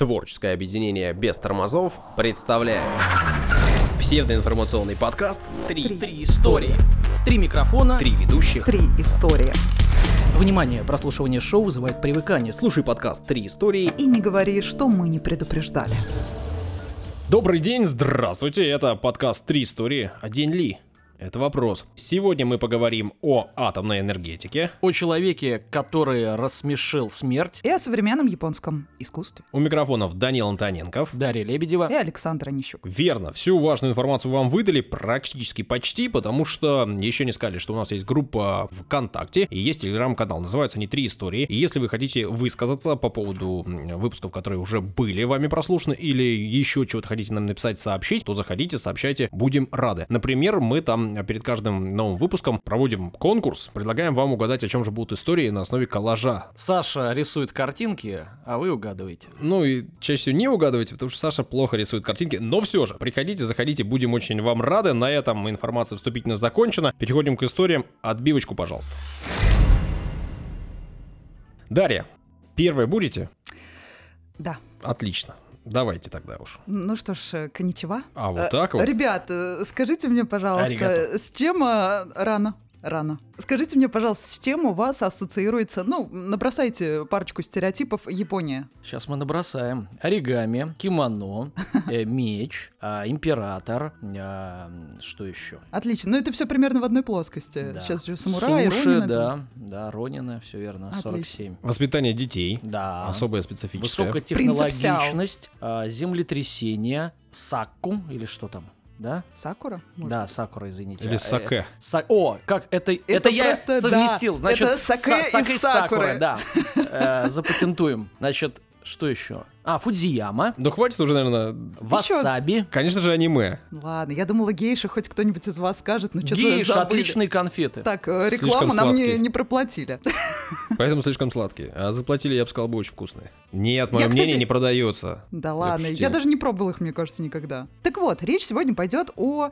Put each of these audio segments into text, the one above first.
Творческое объединение «Без тормозов» представляет псевдоинформационный подкаст «Три истории». Три микрофона, три ведущих, три истории. Внимание, прослушивание шоу вызывает привыкание. Слушай подкаст «Три истории» и не говори, что мы не предупреждали. Добрый день, здравствуйте, это подкаст «Три истории». А день ли? Это вопрос. Сегодня мы поговорим о атомной энергетике, о человеке, который рассмешил смерть, и о современном японском искусстве. У микрофонов Данил Антоненков, Дарья Лебедева и Александр Онищук. Верно, всю важную информацию вам выдали практически почти, потому что еще не сказали, что у нас есть группа ВКонтакте и есть телеграм-канал, называются они «Три истории». И если вы хотите высказаться по поводу выпусков, которые уже были вами прослушаны, или еще чего-то хотите нам написать, сообщить, то заходите, сообщайте, будем рады. Например, мы там перед каждым новым выпуском проводим конкурс. Предлагаем вам угадать, о чем же будут истории на основе коллажа. Саша рисует картинки, а вы угадываете. Ну и чаще всего не угадываете, потому что Саша плохо рисует картинки. Но все же, приходите, заходите, будем очень вам рады. На этом информация вступительно закончена. Переходим к историям. Отбивочку, пожалуйста. Дарья, первая будете? Да. Отлично. Давайте тогда уж. Ну что ж, конничева. А вот так вот. Ребят, скажите мне, пожалуйста, аригато. С чем рано. Скажите мне, пожалуйста, с чем у вас ассоциируется, набросайте парочку стереотипов Япония. Сейчас мы набросаем. Оригами, кимоно, меч, император, что еще? Отлично, это все примерно в одной плоскости. Да. Сейчас же самураи, суши, Ронины. Да, Ронины, все верно, отлично. 47. Воспитание детей, да. Особая специфическая. Высокотехнологичность, землетрясение, сакку или что там? Да? Сакура? Может? Да, Сакура, извините. Или Саке. Как это я просто, совместил. Да. Значит, это Саке из Сакуры. Да. Запатентуем. Значит, что еще? Фудзияма. Да хватит уже, наверное. Васаби. Еще? Конечно же, аниме. Ладно, я думала, гейша хоть кто-нибудь из вас скажет. Гейша, отличные конфеты. Так, рекламу нам не проплатили. Поэтому слишком сладкие. А заплатили, я бы сказал, бы очень вкусные. Нет, мое мнение не продается. Да ладно, я даже не пробовал их, мне кажется, никогда. Так вот, речь сегодня пойдет о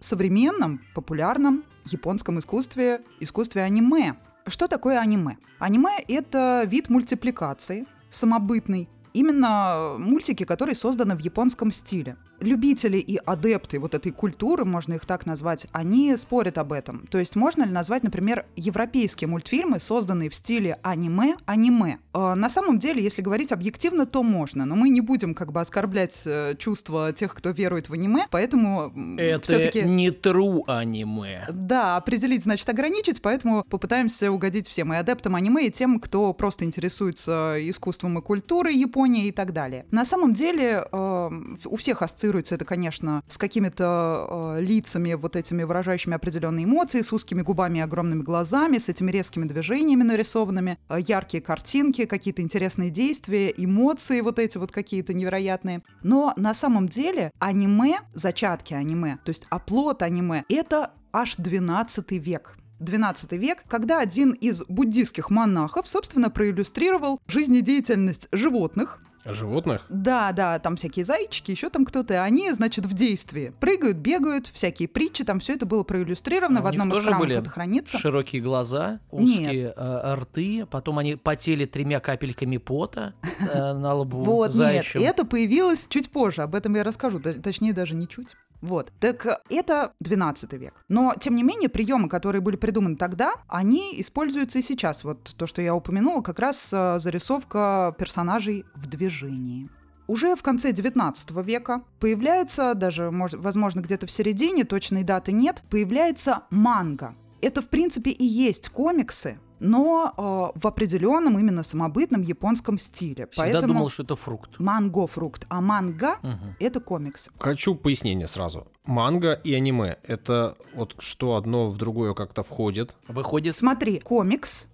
современном, популярном японском искусстве, искусстве аниме. Что такое аниме? Аниме — это вид мультипликации, самобытный. Именно мультики, которые созданы в японском стиле. Любители и адепты вот этой культуры, можно их так назвать, они спорят об этом. То есть можно ли назвать, например, европейские мультфильмы, созданные в стиле аниме, аниме? На самом деле, если говорить объективно, то можно. Но мы не будем оскорблять чувства тех, кто верует в аниме, поэтому это все-таки... не true аниме. Да, определить значит ограничить, поэтому попытаемся угодить всем и адептам аниме, и тем, кто просто интересуется искусством и культурой Японии и так далее. На самом деле, у всех ассоциируется это, конечно, с какими-то лицами, вот этими выражающими определенные эмоции, с узкими губами и огромными глазами, с этими резкими движениями нарисованными, яркие картинки, какие-то интересные действия, эмоции вот эти вот какие-то невероятные. Но на самом деле аниме, зачатки аниме, то есть оплот аниме, это аж 12 век. 12 век, когда один из буддийских монахов, собственно, проиллюстрировал жизнедеятельность животных. Животных? Да, там всякие зайчики, еще там кто-то, и они, значит, в действии. Прыгают, бегают, всякие притчи, там все это было проиллюстрировано в одном из храмов, это хранится. Широкие глаза, узкие рты, потом они потели 3 капельками пота на лбу зайчим. Вот, нет, это появилось чуть позже, об этом я расскажу, точнее даже не чуть. Вот, так это 12 век. Но, тем не менее, приемы, которые были придуманы тогда, они используются и сейчас. Вот то, что я упомянула, как раз зарисовка персонажей в движении. Уже в конце 19 века появляется, даже, возможно, где-то в середине, точной даты нет, появляется манга. Это, в принципе, и есть комиксы, но в определенном именно самобытном японском стиле. Всегда поэтому думал, что это фрукт. Манго-фрукт, а манга — это комикс. Хочу пояснение сразу. Манга и аниме — это вот что одно в другое как-то входит. Выходит. Смотри, комикс,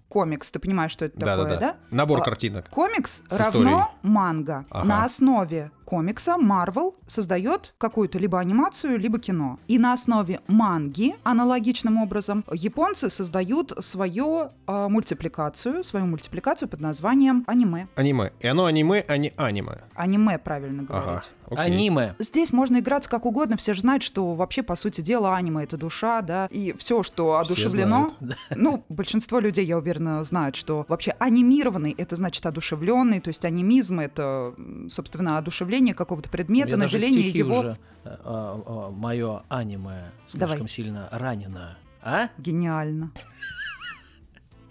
ты понимаешь, что это такое, да? Набор картинок. Комикс равно манга. Ага. На основе комикса Marvel создает какую-то либо анимацию, либо кино. И на основе манги, аналогичным образом, японцы создают свою мультипликацию под названием аниме. Аниме. И оно аниме, а не аниме. Аниме, правильно говорить. Окей. Аниме. Здесь можно играться как угодно, все же знают, что вообще, по сути дела, аниме — это душа, да, и все, что одушевлено... Ну, большинство людей, я уверена, знают, что вообще анимированный — это значит одушевленный, то есть анимизм — это, собственно, одушевление какого-то предмета, наделение его... Уже. Мое аниме слишком сильно ранено. А? Гениально.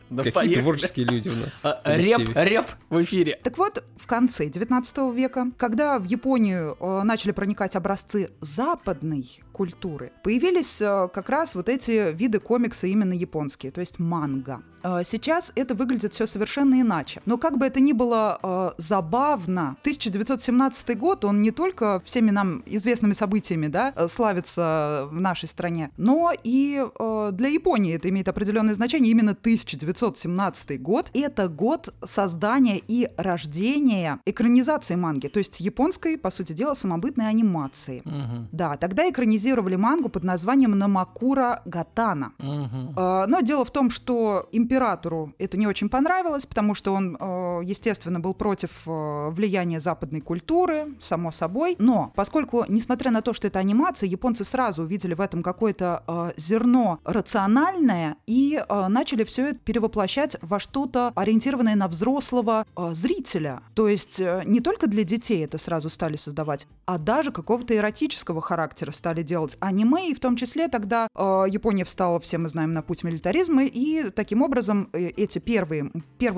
Да какие поехали. Творческие люди у нас. Рэп в эфире. Так вот, в конце 19 века, когда в Японию начали проникать образцы западной культуры, появились как раз вот эти виды комикса именно японские, то есть манга. Сейчас это выглядит все совершенно иначе. Но как бы это ни было забавно, 1917 год, он не только всеми нам известными событиями, да, славится в нашей стране, но и для Японии это имеет определенное значение. Именно 1917 год — это год создания и рождения экранизации манги, то есть японской, по сути дела, самобытной анимации. Угу. Да, тогда экранизировали мангу под названием «Намакура Гатана». Угу. Но дело в том, что императору это не очень понравилось, потому что он, естественно, был против влияния западной культуры, само собой. Но поскольку, несмотря на то, что это анимация, японцы сразу увидели в этом какое-то зерно рациональное и начали все это перевоплощать во что-то ориентированное на взрослого зрителя. То есть не только для детей это сразу стали создавать, а даже какого-то эротического характера стали делать аниме, и в том числе тогда Япония встала, все мы знаем, на путь милитаризма, и таким образом эти первую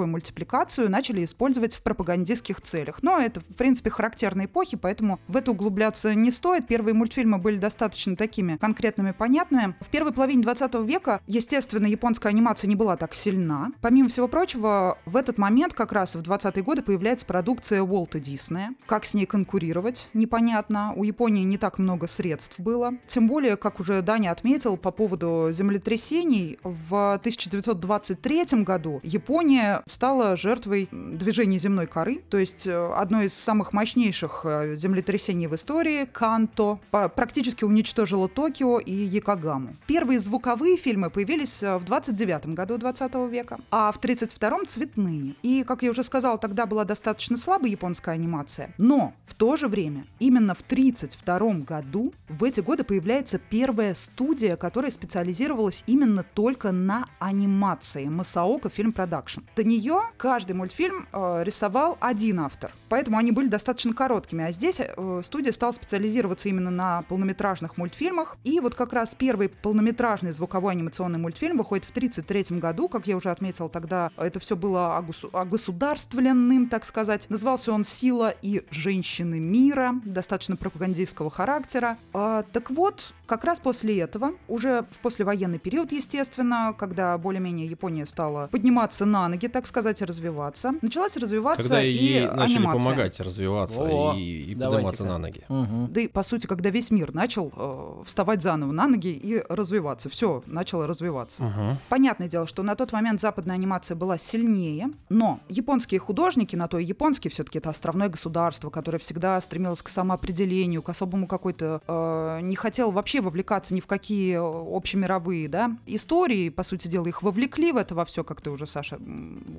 мультипликацию начали использовать в пропагандистских целях. Но это, в принципе, характерные эпохи, поэтому в это углубляться не стоит. Первые мультфильмы были достаточно такими конкретными, понятными. В первой половине 20 века, естественно, японская анимация не была так сильна. Помимо всего прочего, в этот момент, как раз в 20-е годы, появляется продукция Уолта Диснея. Как с ней конкурировать, непонятно. У Японии не так много средств было. Тем более, как уже Даня отметил, по поводу землетрясений, в 1923 году Япония стала жертвой движения земной коры, то есть одно из самых мощнейших землетрясений в истории, Канто, практически уничтожило Токио и Якогаму. Первые звуковые фильмы появились в 29 году 20 века, а в 32-м цветные. И, как я уже сказала, тогда была достаточно слабая японская анимация. Но в то же время, именно в 32-м году, в эти годы появляется первая студия, которая специализировалась именно только на анимации, Масаока Film Production. До нее каждый мультфильм рисовал один автор, поэтому они были достаточно короткими, а здесь студия стала специализироваться именно на полнометражных мультфильмах, и вот как раз первый полнометражный звуковой анимационный мультфильм выходит в 1933 году, как я уже отметила, тогда это все было огосударствленным, так сказать. Назывался он «Сила и женщины мира», достаточно пропагандистского характера. Так вот, как раз после этого, уже в послевоенный период, естественно, когда более-менее Япония стала подниматься на ноги, так сказать, и развиваться. Началась развиваться когда и анимация. Когда ей начали помогать развиваться и подниматься на ноги. Угу. Да и, по сути, когда весь мир начал вставать заново на ноги и развиваться. Все начало развиваться. Угу. Понятное дело, что на тот момент западная анимация была сильнее, но японские художники, на то и японские, все-таки это островное государство, которое всегда стремилось к самоопределению, к особому какой-то... не хотел вообще вовлекаться ни в какие общемировые, да, истории, по сути дела, их вовлекли в это во все, как ты уже, Саша,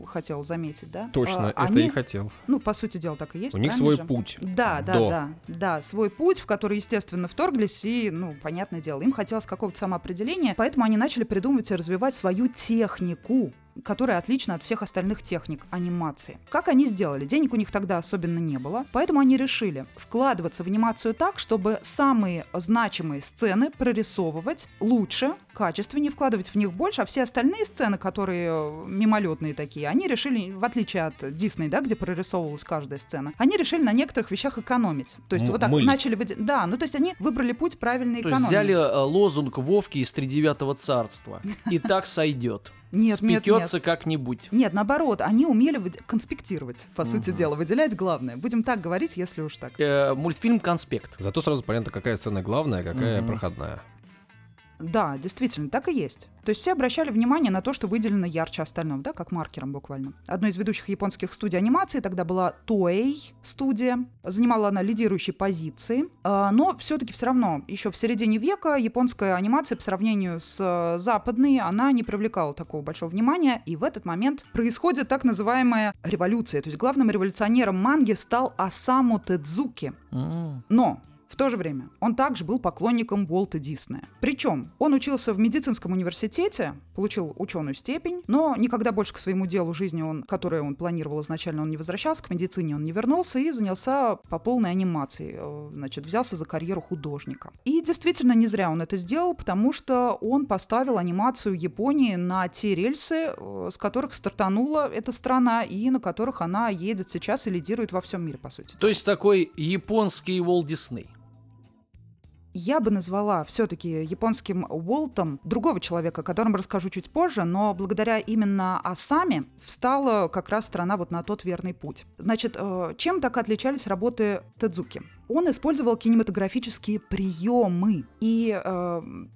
хотел заметить, да? Точно, это и хотел. Ну, по сути дела, так и есть. У них свой путь. Да, свой путь, в который, естественно, вторглись, и, ну, понятное дело, им хотелось какого-то самоопределения, поэтому они начали придумывать и развивать свою технику, которая отлична от всех остальных техник анимации. Как они сделали? Денег у них тогда особенно не было, поэтому они решили вкладываться в анимацию так, чтобы самые значимые сцены прорисовывать лучше, качественнее, вкладывать в них больше, а все остальные сцены, которые мимолетные такие, они решили, в отличие от Дисней, да, где прорисовывалась каждая сцена, они решили на некоторых вещах экономить. То есть вот так начали... Да, ну то есть они выбрали путь правильной экономии. То есть взяли лозунг Вовки из «Тридевятого царства». И так сойдет. Спекется как-нибудь. Нет, наоборот, они умели конспектировать, по сути дела, выделять главное. Будем так говорить, если уж так. Мультфильм «Конспект». Зато сразу понятно, какая сцена главная, какая проходная. Да, действительно, так и есть. То есть все обращали внимание на то, что выделено ярче остального, да, как маркером буквально. Одной из ведущих японских студий анимации тогда была Toei-студия. Занимала она лидирующие позиции. Но все-таки все равно, еще в середине века японская анимация по сравнению с западной, она не привлекала такого большого внимания. И в этот момент происходит так называемая революция. То есть главным революционером манги стал Осаму Тэдзуки. Но... в то же время он также был поклонником Уолта Диснея. Причем он учился в медицинском университете, получил ученую степень, но никогда больше к своему делу жизни, которое он планировал изначально, он не возвращался, к медицине он не вернулся и занялся по полной анимацией, значит, взялся за карьеру художника. И действительно не зря он это сделал, потому что он поставил анимацию Японии на те рельсы, с которых стартанула эта страна и на которых она едет сейчас и лидирует во всем мире, по сути. То есть такой японский Уолт Дисней. Я бы назвала все-таки японским Уолтом другого человека, о котором расскажу чуть позже, но благодаря именно Осаме встала как раз страна вот на тот верный путь. Значит, чем так отличались работы Тэдзуки? Он использовал кинематографические приемы и,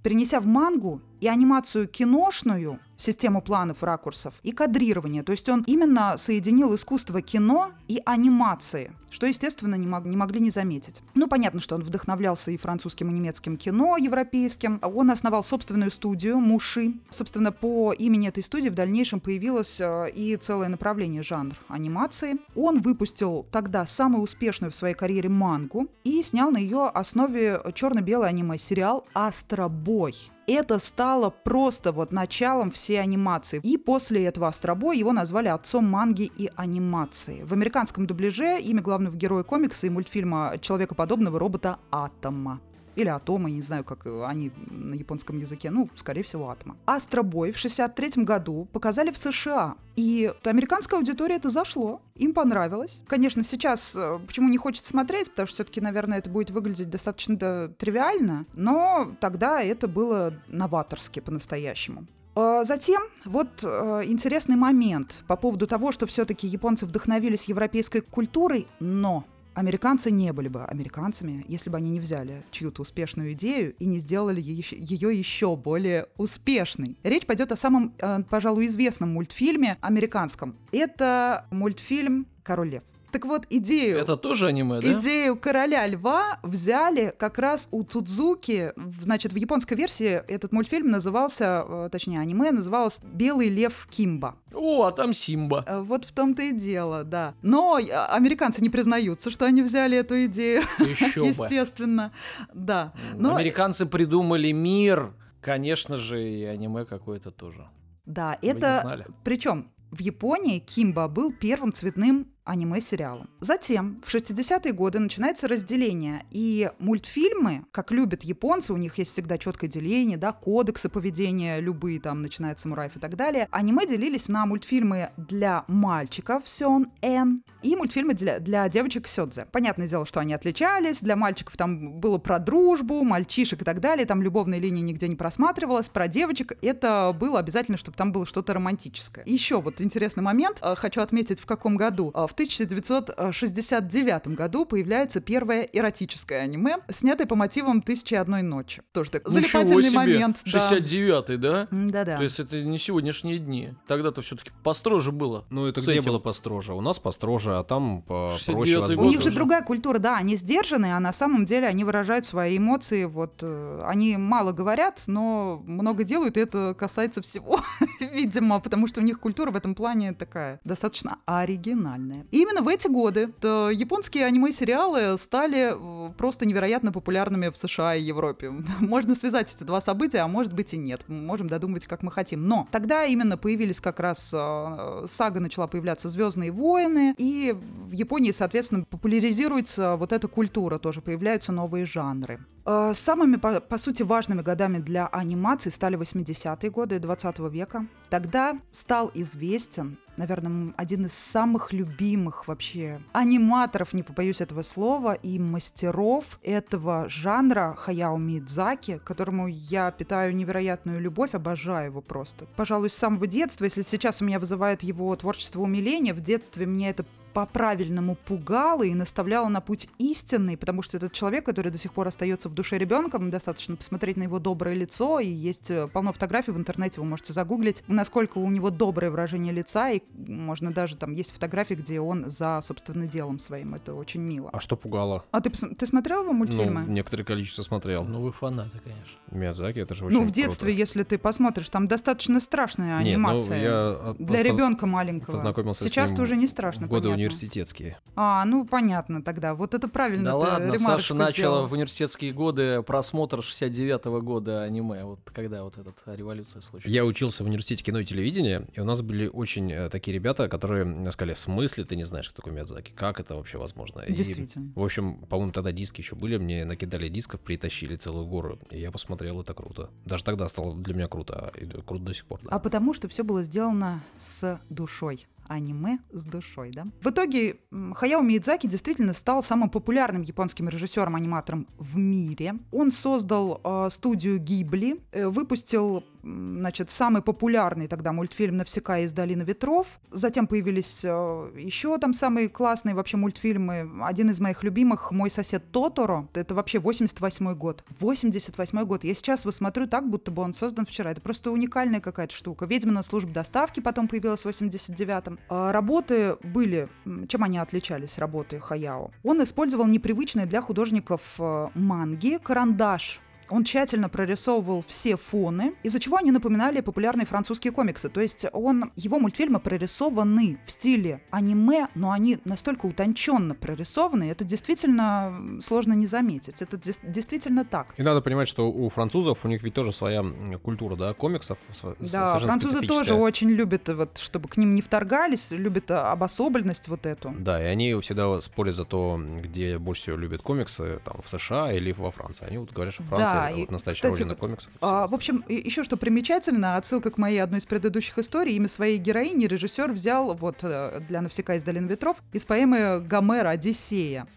перенеся в мангу и анимацию киношную, систему планов, ракурсов и кадрирование. То есть он именно соединил искусство кино и анимации, что, естественно, не могли не заметить. Ну, понятно, что он вдохновлялся и французским, и немецким кино, европейским. Он основал собственную студию «Муши». Собственно, по имени этой студии в дальнейшем появилось и целое направление, жанр анимации. Он выпустил тогда самую успешную в своей карьере мангу и снял на ее основе черно-белый аниме-сериал «Астробой». Это стало просто вот началом всей анимации. И после этого «Астробой» его назвали отцом манги и анимации. В американском дубляже имя главного героя комикса и мультфильма человекоподобного робота Атома. Или Атома, я не знаю, как они на японском языке, ну, скорее всего, Атома. «Астробой» в 1963 году показали в США. И американская аудитория это зашло, им понравилось. Конечно, сейчас почему не хочется смотреть, потому что все-таки, наверное, это будет выглядеть достаточно тривиально, но тогда это было новаторски по-настоящему. Затем вот интересный момент по поводу того, что все-таки японцы вдохновились европейской культурой, но... американцы не были бы американцами, если бы они не взяли чью-то успешную идею и не сделали ее еще более успешной. Речь пойдет о самом, пожалуй, известном мультфильме американском. Это мультфильм «Король Лев». Так вот, идею... это тоже аниме, да? Идею «Короля Льва» взяли как раз у Тэдзуки. Значит, в японской версии этот мультфильм назывался, точнее, аниме называлось «Белый лев Кимба». О, а там Симба. Вот в том-то и дело, да. Но американцы не признаются, что они взяли эту идею. Еще естественно, да. Но... американцы придумали мир, конечно же, и аниме какое-то тоже. Да, вы это... причем в Японии Кимба был первым цветным аниме-сериалом. Затем, в 60-е годы, начинается разделение. И мультфильмы, как любят японцы, у них есть всегда четкое деление, да, кодексы поведения любые, там, начиная от самураев и так далее. Аниме делились на мультфильмы для мальчиков сёнэн и мультфильмы для девочек сёдзе. Понятное дело, что они отличались. Для мальчиков там было про дружбу, мальчишек и так далее. Там любовная линия нигде не просматривалась. Про девочек это было обязательно, чтобы там было что-то романтическое. Еще вот интересный момент. Хочу отметить, в каком году. В 1969 году появляется первое эротическое аниме, снятое по мотивам «1001 ночи». Тоже такой залипательный момент. 69-й, да? Да-да. То есть это не сегодняшние дни. Тогда-то все-таки построже было. Ну, это где было построже? У нас построже, а там проще. У них же другая культура, да, они сдержанные, а на самом деле они выражают свои эмоции. Вот они мало говорят, но много делают, и это касается всего, видимо, потому что у них культура в этом плане такая достаточно оригинальная. И именно в эти годы японские аниме-сериалы стали просто невероятно популярными в США и Европе. Можно связать эти два события, а может быть и нет. Мы можем додумывать, как мы хотим. Но тогда именно появились как раз... сага начала появляться «Звездные войны», и в Японии, соответственно, популяризируется вот эта культура тоже, появляются новые жанры. Самыми, по сути, важными годами для анимации стали 80-е годы 20 века. Тогда стал известен, наверное, один из самых любимых вообще аниматоров, не побоюсь этого слова, и мастеров этого жанра Хаяо Миядзаки, которому я питаю невероятную любовь, обожаю его просто. Пожалуй, с самого детства, если сейчас у меня вызывает его творчество умиление, в детстве мне это по-правильному пугала и наставляла на путь истинный, потому что этот человек, который до сих пор остается в душе ребенком, достаточно посмотреть на его доброе лицо, и есть полно фотографий в интернете, вы можете загуглить, насколько у него доброе выражение лица, и можно даже, там есть фотографии, где он за, собственно, делом своим, это очень мило. А что пугало? А ты смотрел его мультфильмы? Ну, некоторое количество смотрел. Ну, вы фанаты, конечно. Миядзаки, это же очень круто. Ну, в детстве, если ты посмотришь, там достаточно страшная анимация. Нет, ну, для ребенка маленького. Познакомился сейчас с ним уже не страшно, в годы университетские. А, ну понятно тогда. Вот это правильно. Да ладно, Саша начала в университетские годы просмотр 69-го года аниме. Вот когда вот эта революция случилась. Я учился в университете кино и телевидения, и у нас были очень такие ребята, которые сказали: в смысле ты не знаешь, кто такой Миядзаки? Как это вообще возможно? Действительно. И, в общем, по-моему, тогда диски еще были, мне накидали дисков, притащили целую гору, и я посмотрел, это круто. Даже тогда стало для меня круто, и круто до сих пор. Да. А потому что все было сделано с душой. Аниме с душой, да? В итоге Хаяо Миядзаки действительно стал самым популярным японским режиссером-аниматором в мире. Он создал студию Гибли, выпустил, значит, самый популярный тогда мультфильм «Навсикая из Долины ветров». Затем появились еще там самые классные вообще мультфильмы. Один из моих любимых — «Мой сосед Тоторо». Это вообще 88-й год. 88-й год. Я сейчас его смотрю так, будто бы он создан вчера. Это просто уникальная какая-то штука. «Ведьмина служба доставки» потом появилась в 89-м. Работы были... Чем они отличались, работы Хаяо? Он использовал непривычные для художников манги карандаш. Он тщательно прорисовывал все фоны, из-за чего они напоминали популярные французские комиксы. То есть его мультфильмы прорисованы в стиле аниме, но они настолько утонченно прорисованы, это действительно сложно не заметить. Это действительно так. И надо понимать, что у французов, у них ведь тоже своя культура, да, комиксов. Да, французы тоже очень любят, вот, чтобы к ним не вторгались, любят обособленность вот эту. Да, и они всегда спорят за то, где больше всего любят комиксы, там, в США или во Франции. Они вот говорят, что Франция. Да, вот настоящая родина комиксов. В общем, еще что примечательно, отсылка к моей одной из предыдущих историй, имя своей героини режиссер взял вот для «Навсекая из Долин ветров» из поэмы Гомера «Одиссея»,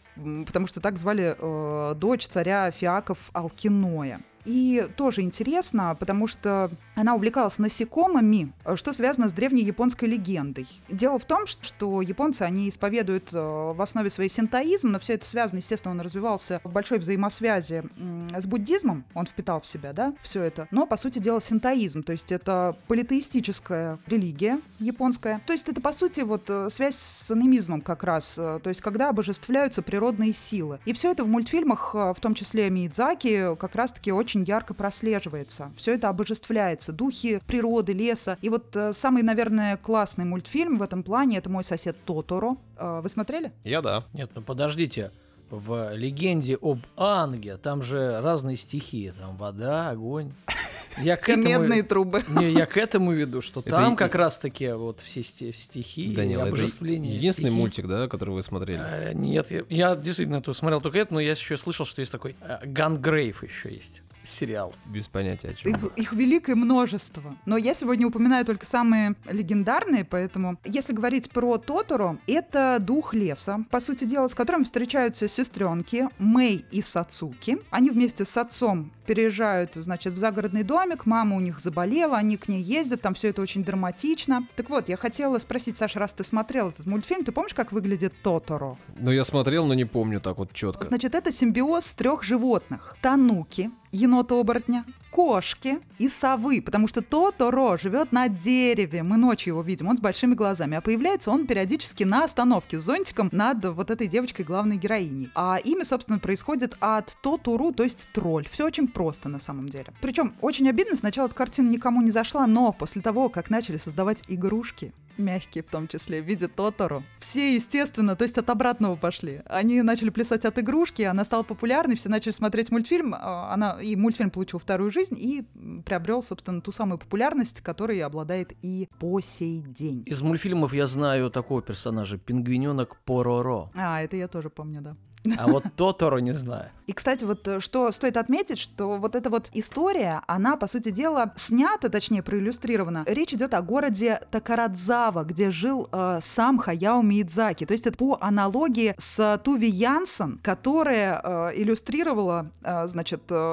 потому что так звали дочь царя Фиаков Алкиноя. И тоже интересно, потому что она увлекалась насекомыми, что связано с древней японской легендой. Дело в том, что японцы, они исповедуют в основе своей синтоизм, но все это связано, естественно, он развивался в большой взаимосвязи с буддизмом, он впитал в себя, да, все это. Но, по сути дела, синтоизм, то есть это политеистическая религия японская. То есть это, по сути, вот связь с анимизмом как раз, то есть когда обожествляются природные силы. И все это в мультфильмах, в том числе Миядзаки, как раз-таки очень ярко прослеживается. Все это обожествляется. Духи природы, леса. И вот самый, наверное, классный мультфильм в этом плане — это «Мой сосед Тоторо». Вы смотрели? Я да. Нет, ну подождите. В «Легенде об Аанге» там же разные стихии. Там вода, огонь. Я к этому... И медные трубы. Не, я к этому веду, что это там как раз-таки вот все стихи, Данил, обожествления. Это единственный стихи. Мультик, да, который вы смотрели? Нет, я действительно смотрел только это, но я еще слышал, что есть такой «Гангрейв» еще есть. Сериал. Без понятия, о чем. Их великое множество. Но я сегодня упоминаю только самые легендарные, поэтому... Если говорить про Тоторо, это дух леса, по сути дела, с которым встречаются сестренки Мэй и Сацуки. Они вместе с отцом переезжают, значит, в загородный домик, мама у них заболела, они к ней ездят, там все это очень драматично. Так вот, я хотела спросить, Саша, раз ты смотрел этот мультфильм, ты помнишь, как выглядит Тоторо? Ну, я смотрел, но не помню так вот четко. Значит, это симбиоз трех животных. Тануки, енота-оборотня, кошки и совы, потому что Тоторо живет на дереве, мы ночью его видим, он с большими глазами, а появляется он периодически на остановке с зонтиком над вот этой девочкой, главной героиней. А имя, собственно, происходит от Тотору, то есть тролль. Все очень просто на самом деле. Причем очень обидно, сначала эта картина никому не зашла, но после того, как начали создавать игрушки, мягкие в том числе, в виде Тоторо, все, естественно, то есть от обратного пошли. Они начали плясать от игрушки, она стала популярной, все начали смотреть мультфильм, и мультфильм получил вторую жизнь и приобрел, собственно, ту самую популярность, которой обладает и по сей день. Из мультфильмов я знаю такого персонажа, пингвиненок Пороро. А, это я тоже помню, да. А вот Тоторо не знаю. И, кстати, вот что стоит отметить, что вот эта вот история, она, по сути дела, снята, точнее, проиллюстрирована. Речь идет о городе Такарадзава, Исикава, где жил сам Хаяо Миядзаки. То есть это по аналогии с Туви Янсен, которая иллюстрировала,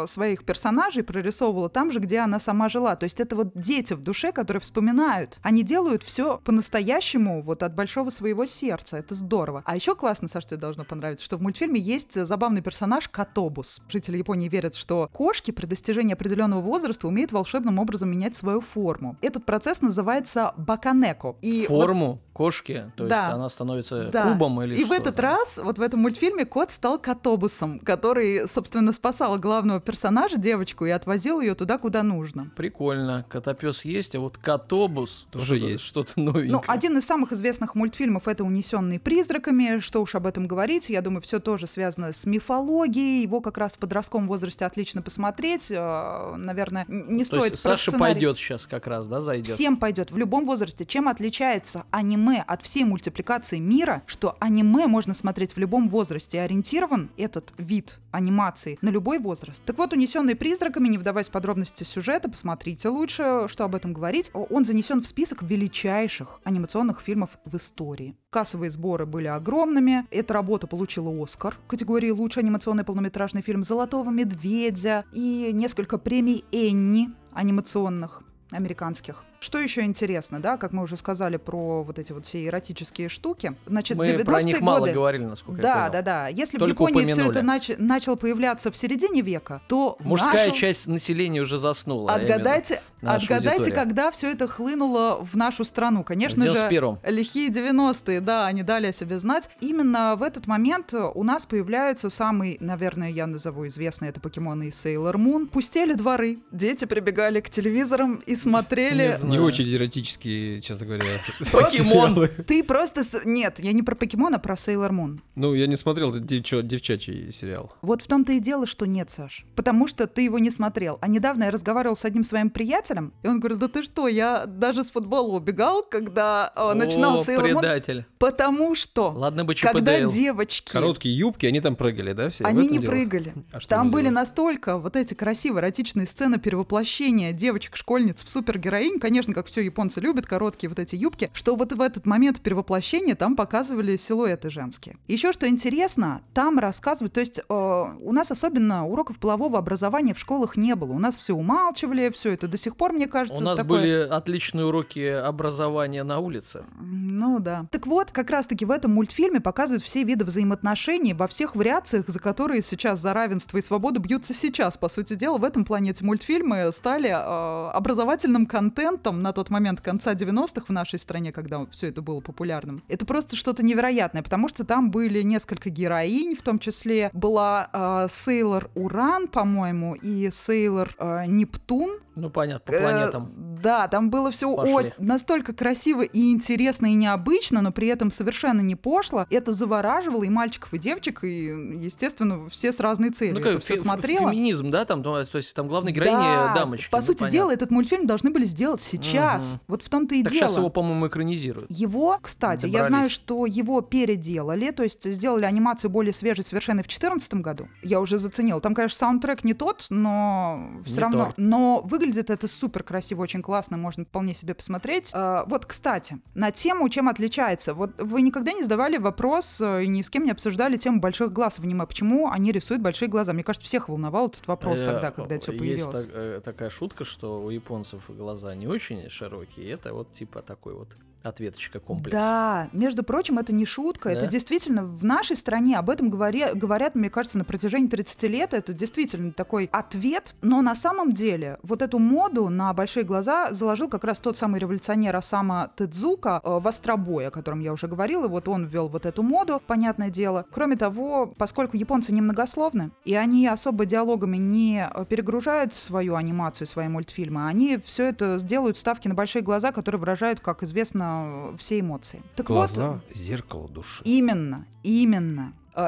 своих персонажей, прорисовывала там же, где она сама жила. То есть это вот дети в душе, которые вспоминают. Они делают все по-настоящему, вот от большого своего сердца. Это здорово. А еще классно, Саш, тебе должно понравиться, что в мультфильме есть забавный персонаж Котобус. Жители Японии верят, что кошки при достижении определенного возраста умеют волшебным образом менять свою форму. Этот процесс называется баканеко. И форму? Вот... кошки, то да. есть она становится кубом или что-то. И в этот раз, вот в этом мультфильме, кот стал котобусом, который, собственно, спасал главного персонажа, девочку, и отвозил ее туда, куда нужно. Прикольно. Котопёс есть, а вот котобус тоже есть. Что-то новенькое. Ну, один из самых известных мультфильмов — это «Унесённые призраками». Что уж об этом говорить. Я думаю, все тоже связано с мифологией. Его как раз в подростковом возрасте отлично посмотреть. Наверное, не стоит... То есть Саша пойдет сейчас как раз, да, зайдет? Всем пойдет. В любом возрасте. Чем отличается аниме от всей мультипликации мира, что аниме можно смотреть в любом возрасте, и ориентирован этот вид анимации на любой возраст. Так вот, «Унесённые призраками», не вдаваясь в подробности сюжета, посмотрите лучше, что об этом говорить. Он занесен в список величайших анимационных фильмов в истории. Кассовые сборы были огромными. Эта работа получила «Оскар» в категории «Лучший анимационный полнометражный фильм», «Золотого медведя» и несколько премий «Энни» анимационных, американских. Что еще интересно, да, как мы уже сказали про вот эти вот все эротические штуки. Значит, мы 90-е про них годы... мало говорили, насколько я понял. Да. Если только в Японии упомянули. Все это начало появляться в середине века, то мужская часть населения уже заснула. Отгадайте, когда все это хлынуло в нашу страну. Конечно же, лихие 90-е, да, они дали о себе знать. Именно в этот момент у нас появляются самые, наверное, я назову известные, это покемоны и Sailor Moon. Пустели дворы, дети прибегали к телевизорам и смотрели... Не очень эротические, честно говоря. Покемон! Ты просто... Нет, я не про покемона, а про Sailor Moon. Ну, я не смотрел этот девчачий сериал. Вот в том-то и дело, что нет, Саш. Потому что ты его не смотрел. А недавно я разговаривал с одним своим приятелем, и он говорит, да ты что, я даже с футбола убегал, когда начинал Sailor Moon. Потому что... Ладно бы ЧПДЛ. Когда девочки... Короткие юбки, они там прыгали, да? Все? Они не прыгали. А там были настолько вот эти красивые эротичные сцены перевоплощения девочек-школьниц в супергероинь, конечно, как все японцы любят, короткие вот эти юбки, что вот в этот момент перевоплощения там показывали силуэты женские. Еще что интересно, там рассказывают, то есть у нас особенно уроков полового образования в школах не было, у нас все умалчивали, все это до сих пор, мне кажется. У нас были отличные уроки образования на улице. Ну да. Так вот, как раз-таки в этом мультфильме показывают все виды взаимоотношений во всех вариациях, за которые сейчас за равенство и свободу бьются сейчас. По сути дела, в этом планете мультфильмы стали образовательным контентом на тот момент конца 90-х в нашей стране, когда все это было популярным. Это просто что-то невероятное, потому что там были несколько героинь, в том числе была Сейлор Уран, по-моему, и Сейлор Нептун. Ну, понятно, по планетам. Да, там было все настолько красиво и интересно, и необычно, но при этом совершенно не пошло. Это завораживало и мальчиков, и девочек, и, естественно, все с разной целью. Ну, как все смотрело. Феминизм, да? Там, то есть там главная героиня дамочки. По сути дела, этот мультфильм должны были сделать сейчас. Угу. Вот в том-то и дело. Сейчас его, по-моему, экранизируют. Его, кстати, я знаю, что его переделали, то есть сделали анимацию более свежей, совершенно в 2014 году. Я уже заценила. Там, конечно, саундтрек не тот, но все равно. Но выглядит это супер красиво, очень классно, можно вполне себе посмотреть. Вот, кстати, на тему, чем отличается. Вот вы никогда не задавали вопрос и ни с кем не обсуждали тему больших глаз в аниме. Почему они рисуют большие глаза? Мне кажется, всех волновал этот вопрос тогда, когда это все появилось. Есть такая шутка, что у японцев глаза не очень широкие, это вот типа такой вот ответочка, комплекс. Да, между прочим, это не шутка, да? Это действительно в нашей стране об этом говорят, мне кажется, на протяжении 30 лет, это действительно такой ответ, но на самом деле вот эту моду на большие глаза заложил как раз тот самый революционер Осаму Тэдзука в «Астробое», о котором я уже говорила, вот он ввел вот эту моду, понятное дело. Кроме того, поскольку японцы немногословны, и они особо диалогами не перегружают свою анимацию, свои мультфильмы, они все это делают ставки на большие глаза, которые выражают, как известно, все эмоции. Так глаза — зеркало души. Именно.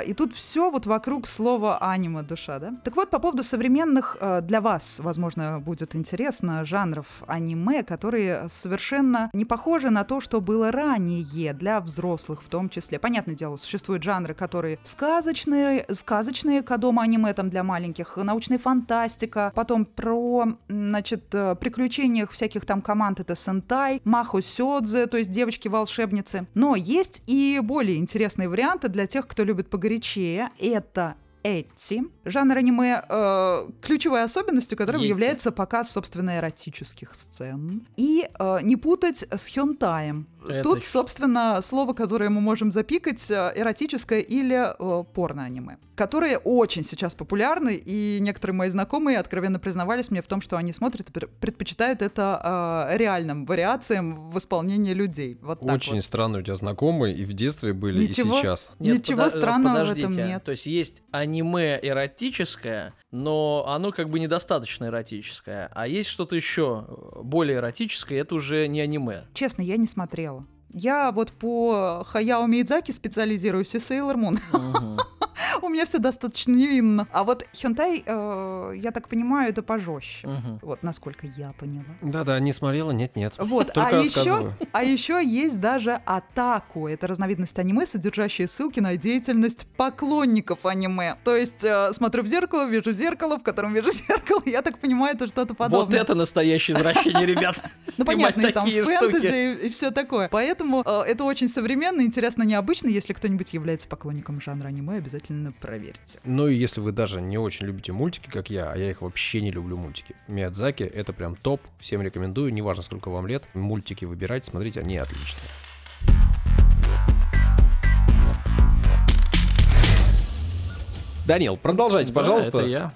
И тут все вот вокруг слова аниме душа, да? Так вот, по поводу современных, для вас, возможно, будет интересно, жанров аниме, которые совершенно не похожи на то, что было ранее, для взрослых в том числе. Понятное дело, существуют жанры, которые сказочные кодома аниме там для маленьких, научная фантастика, потом про, значит, приключениях всяких там команд, это сентай, махо сёдзе, то есть девочки-волшебницы. Но есть и более интересные варианты для тех, кто любит погорячее. Это этти. Жанр аниме, ключевой особенностью которого является показ, собственно, эротических сцен. И не путать с хёнтаем. Тут, собственно, слово, которое мы можем запикать, эротическое или порно-аниме, которые очень сейчас популярны, и некоторые мои знакомые откровенно признавались мне в том, что они смотрят и предпочитают это реальным вариациям в исполнении людей. Вот так очень вот. Странные у тебя знакомые и в детстве были, и сейчас. Нет, ничего странного в этом нет. То есть есть аниме эротическое, но оно как бы недостаточно эротическое, а есть что-то еще более эротическое, это уже не аниме. Честно, я не смотрела. Я вот по Хаяо Миядзаки специализируюсь и Sailor Moon. У меня все достаточно невинно. А вот хёнтай, я так понимаю, это пожестче. Вот, насколько я поняла. Да-да, не смотрела, нет-нет. Вот, только рассказываю. А еще есть даже атаку. Это разновидность аниме, содержащая ссылки на деятельность поклонников аниме. То есть, смотрю в зеркало, вижу зеркало, в котором вижу зеркало. Я так понимаю, это что-то подобное. Вот это настоящее извращение, ребят. Ну, понятно, и там фэнтези и все такое. Поэтому это очень современно, интересно, необычно. Если кто-нибудь является поклонником жанра аниме, обязательно проверьте. Ну и если вы даже не очень любите мультики, как я, а я их вообще не люблю, мультики, Миядзаки — это прям топ, всем рекомендую, неважно сколько вам лет, мультики выбирайте, смотрите, они отличные. Данил, продолжайте, пожалуйста. Это я.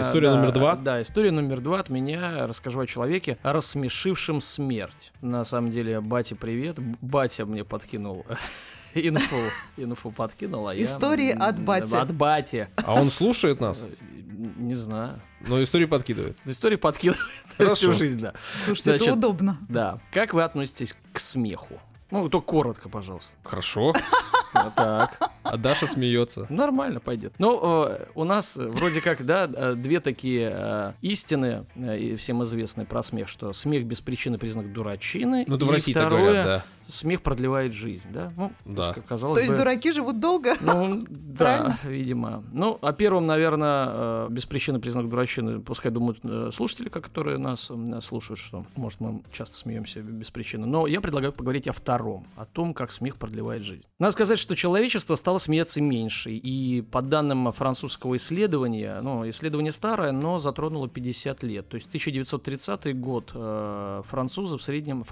История номер 2. Да, история номер 2 от меня. Расскажу о человеке, рассмешившем смерть. На самом деле, батя, привет. Батя мне подкинул инфу подкинул, а я... Истории от бати. От бати. А он слушает нас? Не знаю. Но истории подкидывает. Истории подкидывает всю жизнь, да. Слушайте, это удобно. Да. Как вы относитесь к смеху? Ну, то коротко, пожалуйста. Хорошо. Вот так. А Даша смеется. Нормально пойдет. Но у нас вроде как, да, две такие истины, всем известные про смех, что смех без причины — признак дурачины. Ну, это в России так говорят, да. Смех продлевает жизнь, да? Ну, да. Казалось бы, то есть дураки живут долго? Ну, да, видимо. Ну, о первом, наверное, без причины признак дурачины, пускай думают слушатели, которые нас слушают, что, может, мы часто смеемся без причины. Но я предлагаю поговорить о втором, о том, как смех продлевает жизнь. Надо сказать, что человечество стало смеяться меньше. И по данным французского исследования, ну, исследование старое, но затронуло 50 лет. То есть 1930 год француз в среднем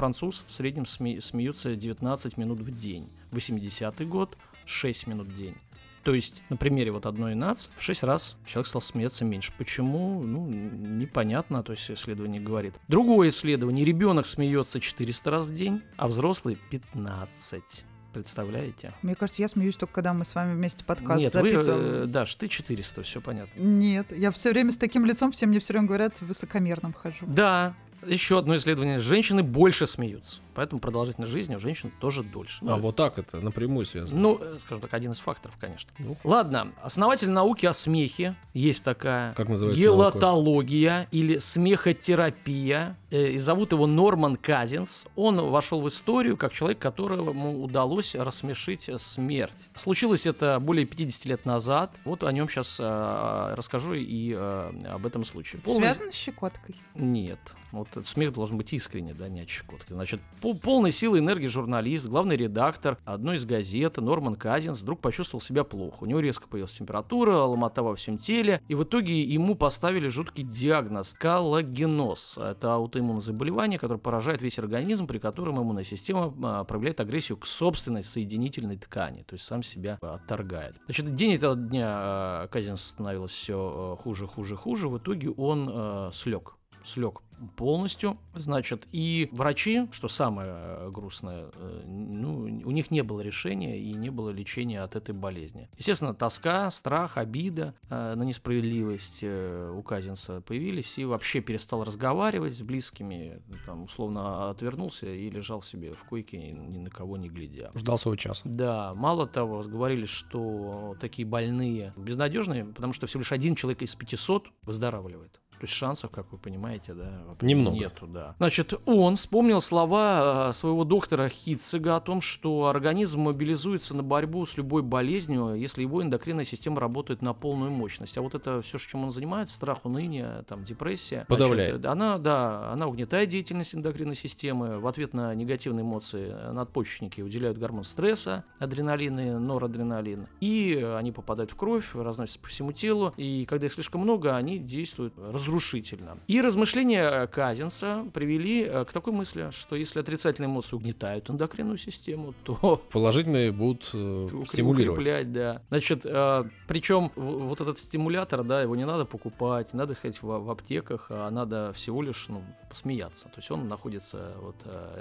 смеются 19 минут в день. 80-й год — 6 минут в день. То есть на примере вот одной нации в 6 раз человек стал смеяться меньше. Почему? Ну, непонятно, то есть исследование говорит. Другое исследование: ребенок смеется 400 раз в день, а взрослый — 15. Представляете? Мне кажется, я смеюсь только когда мы с вами вместе подкаст записываем. Нет, Даш, ты 400, все понятно. Нет, я все время с таким лицом, все мне все время говорят, высокомерным хожу. Да. Еще одно исследование: женщины больше смеются, поэтому продолжительность жизни у женщин тоже дольше. А вот так это напрямую связано. Ну, скажем так, один из факторов, конечно. Ну. Ладно, основатель науки о смехе, есть такая, как называется, гелатология наука? Или смехотерапия, и зовут его Норман Казинс. Он вошел в историю как человек, которому удалось рассмешить смерть. Случилось это более 50 лет назад. Вот о нем сейчас расскажу и об этом случае. Связано с щекоткой? Нет. Вот этот смех должен быть искренне, да, не от щекотки. Значит, полной силы энергии журналист, главный редактор одной из газет Норман Казинс вдруг почувствовал себя плохо. У него резко появилась температура, ломота во всем теле, и в итоге ему поставили жуткий диагноз – коллагеноз. Это аутоиммунное заболевание, которое поражает весь организм, при котором иммунная система проявляет агрессию к собственной соединительной ткани, то есть сам себя отторгает. Значит, день этого дня Казинс становилось все хуже, в итоге он слег. слег полностью, значит, и врачи, что самое грустное, ну, у них не было решения и не было лечения от этой болезни. Естественно, тоска, страх, обида на несправедливость у Казинса появились, и вообще перестал разговаривать с близкими, там, условно отвернулся и лежал себе в койке, ни на кого не глядя. Ждал своего часа. Да, мало того, говорили, что такие больные безнадежные, потому что всего лишь один человек из 500 выздоравливает. То есть шансов, как вы понимаете, да, немного. Нету, да. Значит, он вспомнил слова своего доктора Хицига о том, что организм мобилизуется на борьбу с любой болезнью, если его эндокринная система работает на полную мощность. А вот это все, чем он занимается, страх, уныние, там, депрессия. Подавляет. Значит, она угнетает деятельность эндокринной системы. В ответ на негативные эмоции надпочечники выделяют гормон стресса, адреналин и норадреналин. И они попадают в кровь, разносятся по всему телу. И когда их слишком много, они действуют разрушительно. И размышления Казинса привели к такой мысли, что если отрицательные эмоции угнетают эндокринную систему, то положительные будут стимулировать. Укреплять, да. Значит, причем вот этот стимулятор, да, его не надо покупать, не надо искать в аптеках, а надо всего лишь, ну, посмеяться. То есть он находится, вот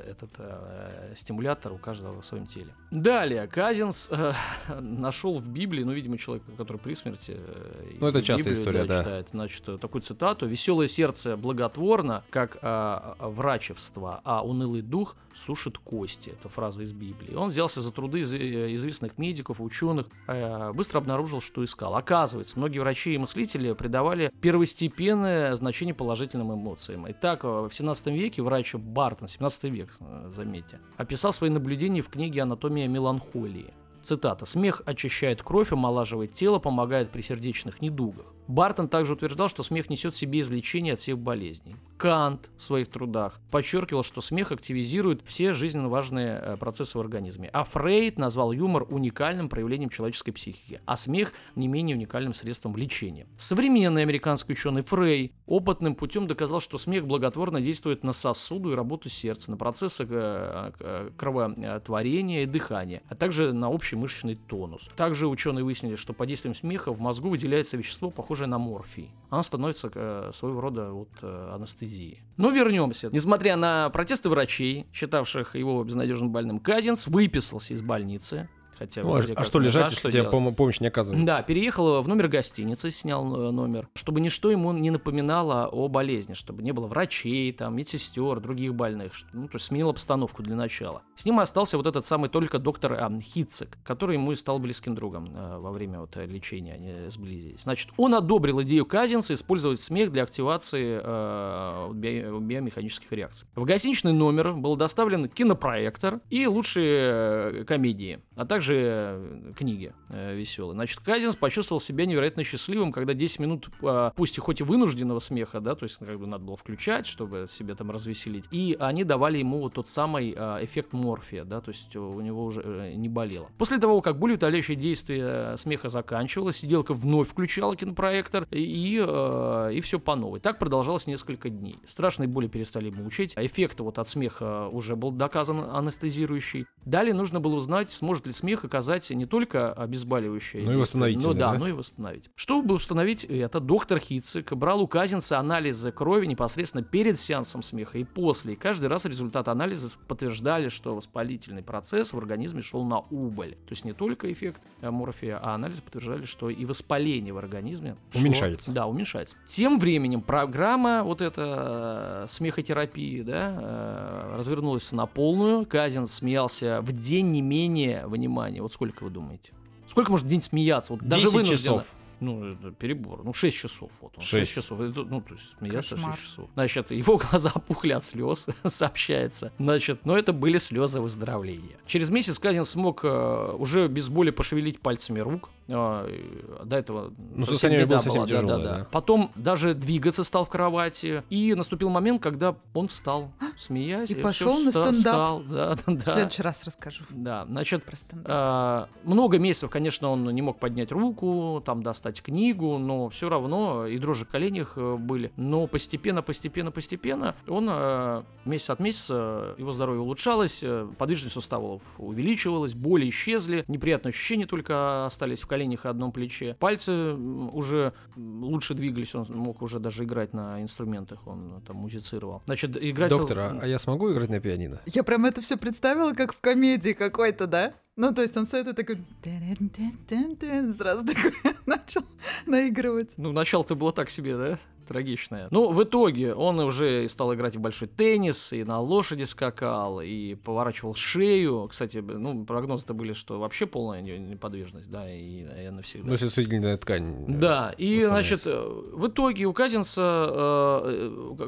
этот стимулятор у каждого в своем теле. Далее, Казинс нашел в Библии, ну, видимо, человек, который при смерти, ну, это частая история, да, читает, значит, такую цитату: «Веселое сердце благотворно, как врачевство, а унылый дух сушит кости». Это фраза из Библии. Он взялся за труды известных медиков, ученых, быстро обнаружил, что искал. Оказывается, многие врачи и мыслители придавали первостепенное значение положительным эмоциям. Итак, в 17 веке врач Бартон, 17 век, заметьте, описал свои наблюдения в книге «Анатомия меланхолии». Цитата: «Смех очищает кровь, омолаживает тело, помогает при сердечных недугах». Бартон также утверждал, что смех несет в себе излечение от всех болезней. Кант в своих трудах подчеркивал, что смех активизирует все жизненно важные процессы в организме. А Фрейд назвал юмор уникальным проявлением человеческой психики, а смех не менее уникальным средством лечения. Современный американский ученый Фрей опытным путем доказал, что смех благотворно действует на сосуды и работу сердца, на процессы кровотворения и дыхания, а также на общий мышечный тонус. Также ученые выяснили, что под действием смеха в мозгу выделяется вещество, похожее на морфий. Оно становится своего рода анестезией. Но вернемся. Несмотря на протесты врачей, считавших его безнадежно больным, Казинс выписался из больницы. Хотя, ну, а что лежать, если тебе помощь не оказывают? Да, переехал в номер гостиницы, снял номер, чтобы ничто ему не напоминало о болезни, чтобы не было врачей, там, медсестер, других больных. Ну, то есть сменил обстановку для начала. С ним остался вот этот самый только доктор Хицик, который ему и стал близким другом во время лечения, они сблизились. Значит, он одобрил идею Казинса использовать смех для активации биомеханических реакций. В гостиничный номер был доставлен кинопроектор и лучшие комедии, а также книги веселые. Значит, Казинс почувствовал себя невероятно счастливым, когда 10 минут, пусть и хоть и вынужденного смеха, да, то есть как бы надо было включать, чтобы себя там развеселить, и они давали ему вот тот самый эффект морфия, да, то есть у него уже не болело. После того, как более утоляющее действие смеха заканчивалось, сиделка вновь включала кинопроектор, и все по новой. Так продолжалось несколько дней. Страшные боли перестали мучить, эффект вот от смеха уже был доказан анестезирующий. Далее нужно было узнать, сможет ли смех оказать не только обезболивающее, но и восстановить. Чтобы установить это, доктор Хицик брал у Казинса анализы крови непосредственно перед сеансом смеха и после. И каждый раз результаты анализа подтверждали, что воспалительный процесс в организме шел на убыль. То есть не только эффект морфия, а анализы подтверждали, что и воспаление в организме уменьшается. Да, уменьшается. Тем временем программа вот эта смехотерапии, да, развернулась на полную. Казинс смеялся в день не менее, внимание, вот сколько вы думаете? Сколько может в день смеяться? Вот 10 даже вынужденно... часов. Ну, это перебор. Ну, 6 часов. Вот он. 6 часов. Ну, то есть смеяться 6 часов. Значит, его глаза опухли от слез, сообщается. Значит, но это были слезы выздоровления. Через месяц Казинс смог уже без боли пошевелить пальцами рук. До этого состояние было совсем тяжелое. Да. Потом даже двигаться стал в кровати. И наступил момент, когда он встал, смеясь. И пошел на стендап. В следующий раз расскажу. Да, значит, много месяцев, конечно, он не мог поднять руку, там достать достать книгу, но все равно и дрожи в коленях были. Но постепенно он месяц от месяца, его здоровье улучшалось, подвижность суставов увеличивалась, боли исчезли, неприятные ощущения только остались в коленях и одном плече. Пальцы уже лучше двигались, он мог уже даже играть на инструментах, он там музицировал. Значит, играть... Доктор, а я смогу играть на пианино? Я прям это все представила, как в комедии какой-то, да? Ну, то есть он все это такой... Сразу такой начал наигрывать. Ну, начало-то было так себе, да? Трагичное. Ну, в итоге он уже стал играть в большой теннис, и на лошади скакал, и поворачивал шею. Кстати, ну, прогнозы-то были, что вообще полная неподвижность, да, и навсегда. Ну, если соединенная ткань. Да, и, значит, в итоге у Казинса,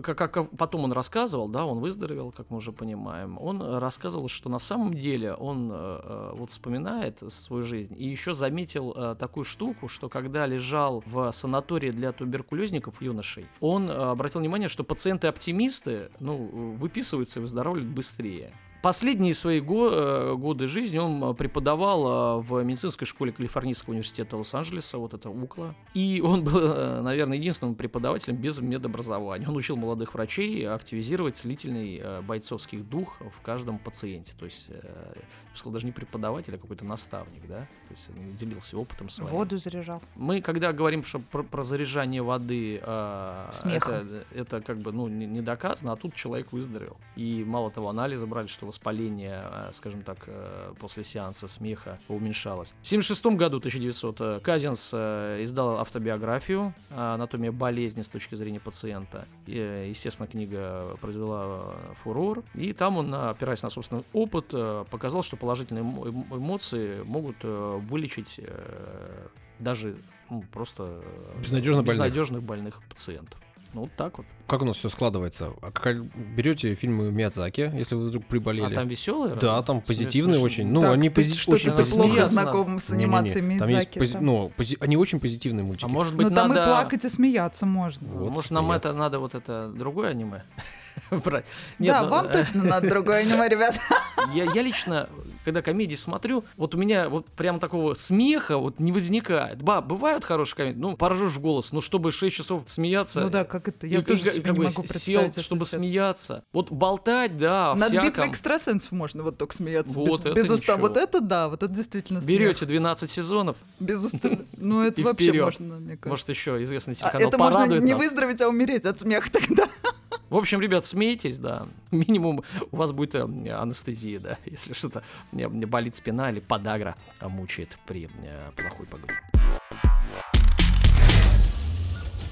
как потом он рассказывал, да, он выздоровел, как мы уже понимаем, он рассказывал, что на самом деле он вот вспоминает свою жизнь, и еще заметил такую штуку, что когда лежал в санатории для туберкулезников юношей, он обратил внимание, что пациенты-оптимисты, ну, выписываются и выздоравливают быстрее. Последние свои годы жизни он преподавал в медицинской школе Калифорнийского университета Лос-Анджелеса, вот это УКЛА. И он был, наверное, единственным преподавателем без медобразования. Он учил молодых врачей активизировать целительный бойцовский дух в каждом пациенте. То есть, я бы сказал, даже не преподаватель, а какой-то наставник, да? То есть он делился опытом своим. Воду заряжал. Мы, когда говорим что про заряжание воды, это как бы, ну, не доказано, а тут человек выздоровел. И мало того, анализы брали, что воспаление, скажем так, после сеанса смеха уменьшалось. В 1976 году, 1900, Казинс издал автобиографию «Анатомия болезни с точки зрения пациента». Естественно, книга произвела фурор, и там он, опираясь на собственный опыт, показал, что положительные эмоции могут вылечить даже просто безнадежных больных пациентов. Ну, вот так вот. Как у нас все складывается? Берете фильмы Миядзаки, если вы вдруг приболели. А там веселые? Да, там позитивные очень. Ну, так, они очень позитивные. Плохо знаком с анимацией Миядзаки. Они очень позитивные мультики. А может быть, там и плакать, и смеяться можно. Вот, может, нам это надо вот это другое аниме брать? Да, вам точно надо другое аниме, ребят. Я лично, когда комедии смотрю, вот у меня вот прям такого смеха вот не возникает. Бывают хорошие комедии, ну, поржешь в голос, но чтобы 6 часов смеяться... Ну да, как это? Я тоже не могу представить. Сел, чтобы смеяться. Вот болтать, да, всяком. Над битвой экстрасенсов можно вот только смеяться. Вот без устав. Вот это да, вот это действительно смех. Берете 12 сезонов. Без устав. Ну это вообще можно, мне кажется. Может еще известный телеканал порадует нас. Это можно не выздороветь, а умереть от смеха тогда. В общем, ребят, смейтесь, да. Минимум у вас будет анестезия, да, если что-то болит спина или подагра мучает при плохой погоде.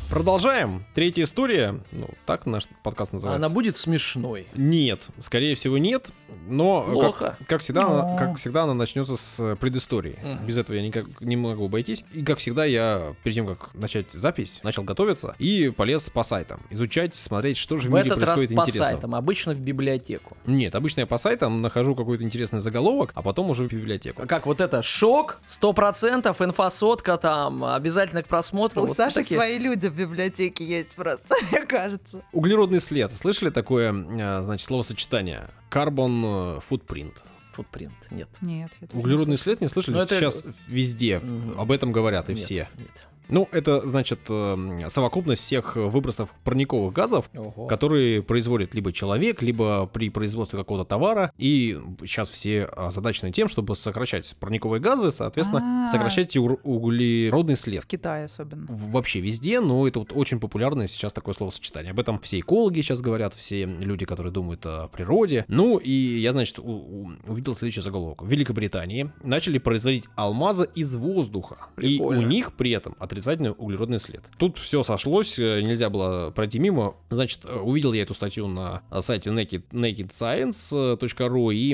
Продолжаем. Третья история. Ну, так наш подкаст называется. Она будет смешной? Нет, скорее всего нет. Но как всегда она начнется с предыстории. Без этого я никак не могу обойтись. И как всегда я, перед тем как начать запись, начал готовиться и полез по сайтам изучать, смотреть, что же в мире происходит интересного. В этот раз по сайтам, обычно в библиотеку. Нет, обычно я по сайтам нахожу какой-то интересный заголовок, а потом уже в библиотеку. Как вот это шок, 100%, инфосотка там, обязательно к просмотру. У вот Саши такие... свои люди в библиотеке есть просто, мне кажется. Углеродный след. Слышали такое, значит, словосочетание? Carbon footprint. Footprint, нет. Нет. Углеродный след не слышали? Это... Сейчас везде об этом говорят и нет, все. Нет. Ну, это, значит, совокупность всех выбросов парниковых газов, которые производит либо человек, либо при производстве какого-то товара. И сейчас все озадачены тем, чтобы сокращать парниковые газы, соответственно, сокращать и углеродный след. В Китае особенно. Вообще везде, но это вот очень популярное сейчас такое словосочетание. Об этом все экологи сейчас говорят, все люди, которые думают о природе. Ну, и я, значит, увидел следующий заголовок. В Великобритании начали производить алмазы из воздуха. Прикольно. И у них при этом отрицательный углеродный след. Тут все сошлось, нельзя было пройти мимо. Значит, увидел я эту статью на сайте nakedscience.ru, и,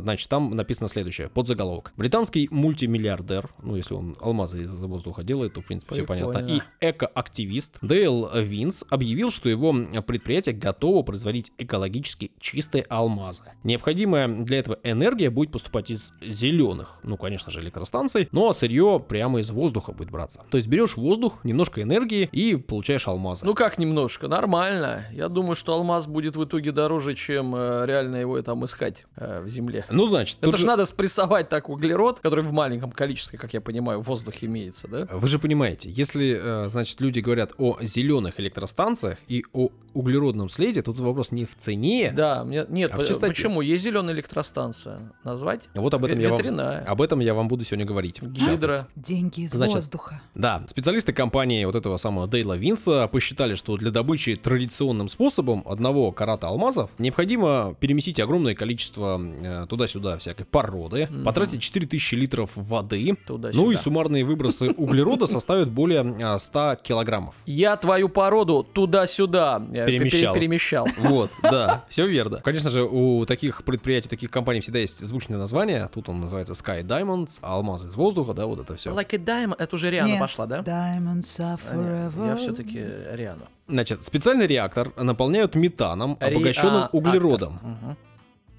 значит, там написано следующее, подзаголовок. Британский мультимиллиардер, ну, если он алмазы из воздуха делает, то, в принципе, все понятно, и экоактивист Дейл Винс объявил, что его предприятие готово производить экологически чистые алмазы. Необходимая для этого энергия будет поступать из зеленых, ну, конечно же, электростанций, но сырье прямо из воздуха будет браться. То есть берешь воздух, немножко энергии и получаешь алмазы. Ну как немножко? Нормально. Я думаю, что алмаз будет в итоге дороже, чем реально его там искать в земле. Ну значит... Это же надо спрессовать так углерод, который в маленьком количестве, как я понимаю, в воздухе имеется, да? Вы же понимаете, если, значит, люди говорят о зеленых электростанциях и о углеродном следе, тут вопрос не в цене, да, нет, а в чистоте. Почему? Есть зеленая электростанция. Назвать? Вот об этом я вам буду сегодня говорить. Гидро. Деньги из воздуха. Да, специалисты компании вот этого самого Дейла Винса посчитали, что для добычи традиционным способом одного карата алмазов необходимо переместить огромное количество туда-сюда всякой породы, потратить 4000 литров воды, туда-сюда. Ну и суммарные выбросы углерода составят более 100 килограммов. Я твою породу туда-сюда перемещал. Вот, да, все верно. Конечно же, у таких предприятий, таких компаний всегда есть звучное название. Тут он называется Sky Diamonds, алмазы из воздуха, да, вот это все. Like a diamond, это уже Риана пошла, да? Diamonds are forever. Я все-таки Риану. Значит, специальный реактор наполняют метаном, обогащенным углеродом. Угу.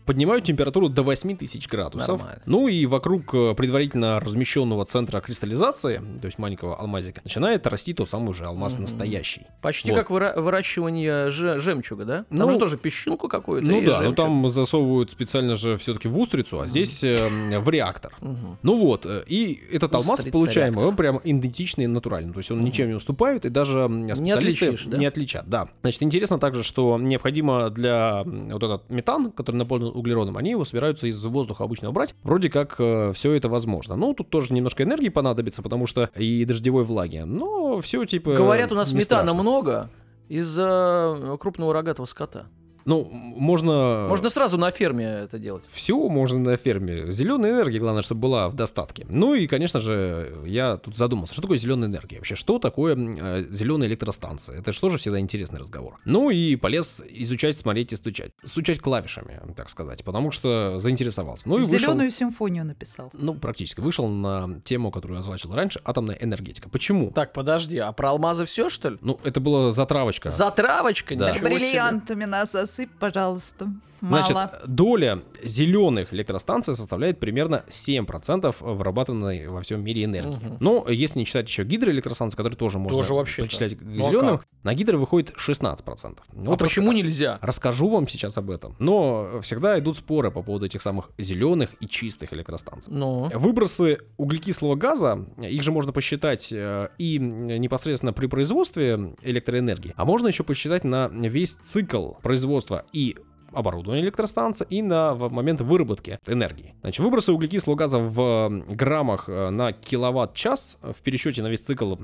Поднимают температуру до 8000 градусов. Нормально. Ну и вокруг предварительно размещенного центра кристаллизации, то есть маленького алмазика, начинает расти тот самый уже алмаз настоящий. Почти вот. Как выращивание жемчуга, да? Там же тоже песчинку какую-то. Ну да, но там засовывают специально же все-таки в устрицу, а здесь в реактор. Ну вот, и этот алмаз, получаемый, он прям идентичный и натуральный. То есть он ничем не уступает и даже специалисты не отличат. Да. Значит, интересно также, что необходимо для вот этот метан, который наполнен углеродом, они его собираются из воздуха обычно брать, вроде как все это возможно. Ну, тут тоже немножко энергии понадобится, потому что и дождевой влаги. Но все типа. Говорят, у нас метана много из-за крупного рогатого скота. Ну, можно сразу на ферме это делать. Все можно на ферме. Зеленая энергия, главное, чтобы была в достатке. Ну и, конечно же, я тут задумался, что такое зеленая энергия вообще? Что такое зеленая электростанция? Это же тоже всегда интересный разговор. Ну и полез изучать, смотреть и стучать. Стучать клавишами, так сказать, потому что заинтересовался. Ну, и зеленую симфонию написал. Ну, практически. Вышел на тему, которую я озвучил раньше, атомная энергетика. Почему? Так, подожди, а про алмазы все, что ли? Ну, это была затравочка. Затравочка? Да. Так бриллиантами нас осыпали. Сыпь, пожалуйста. Мало. Значит, доля зеленых электростанций составляет примерно 7% вырабатываемой во всем мире энергии. Угу. Но если не считать еще гидроэлектростанции, которые тоже можно причислять к зеленым, на гидро выходит 16%. Вот почему нельзя? Расскажу вам сейчас об этом. Но всегда идут споры по поводу этих самых зеленых и чистых электростанций. Выбросы углекислого газа, их же можно посчитать и непосредственно при производстве электроэнергии, а можно еще посчитать на весь цикл производства и оборудование электростанции и на момент выработки энергии. Значит, выбросы углекислого газа в граммах на киловатт-час в пересчете на весь цикл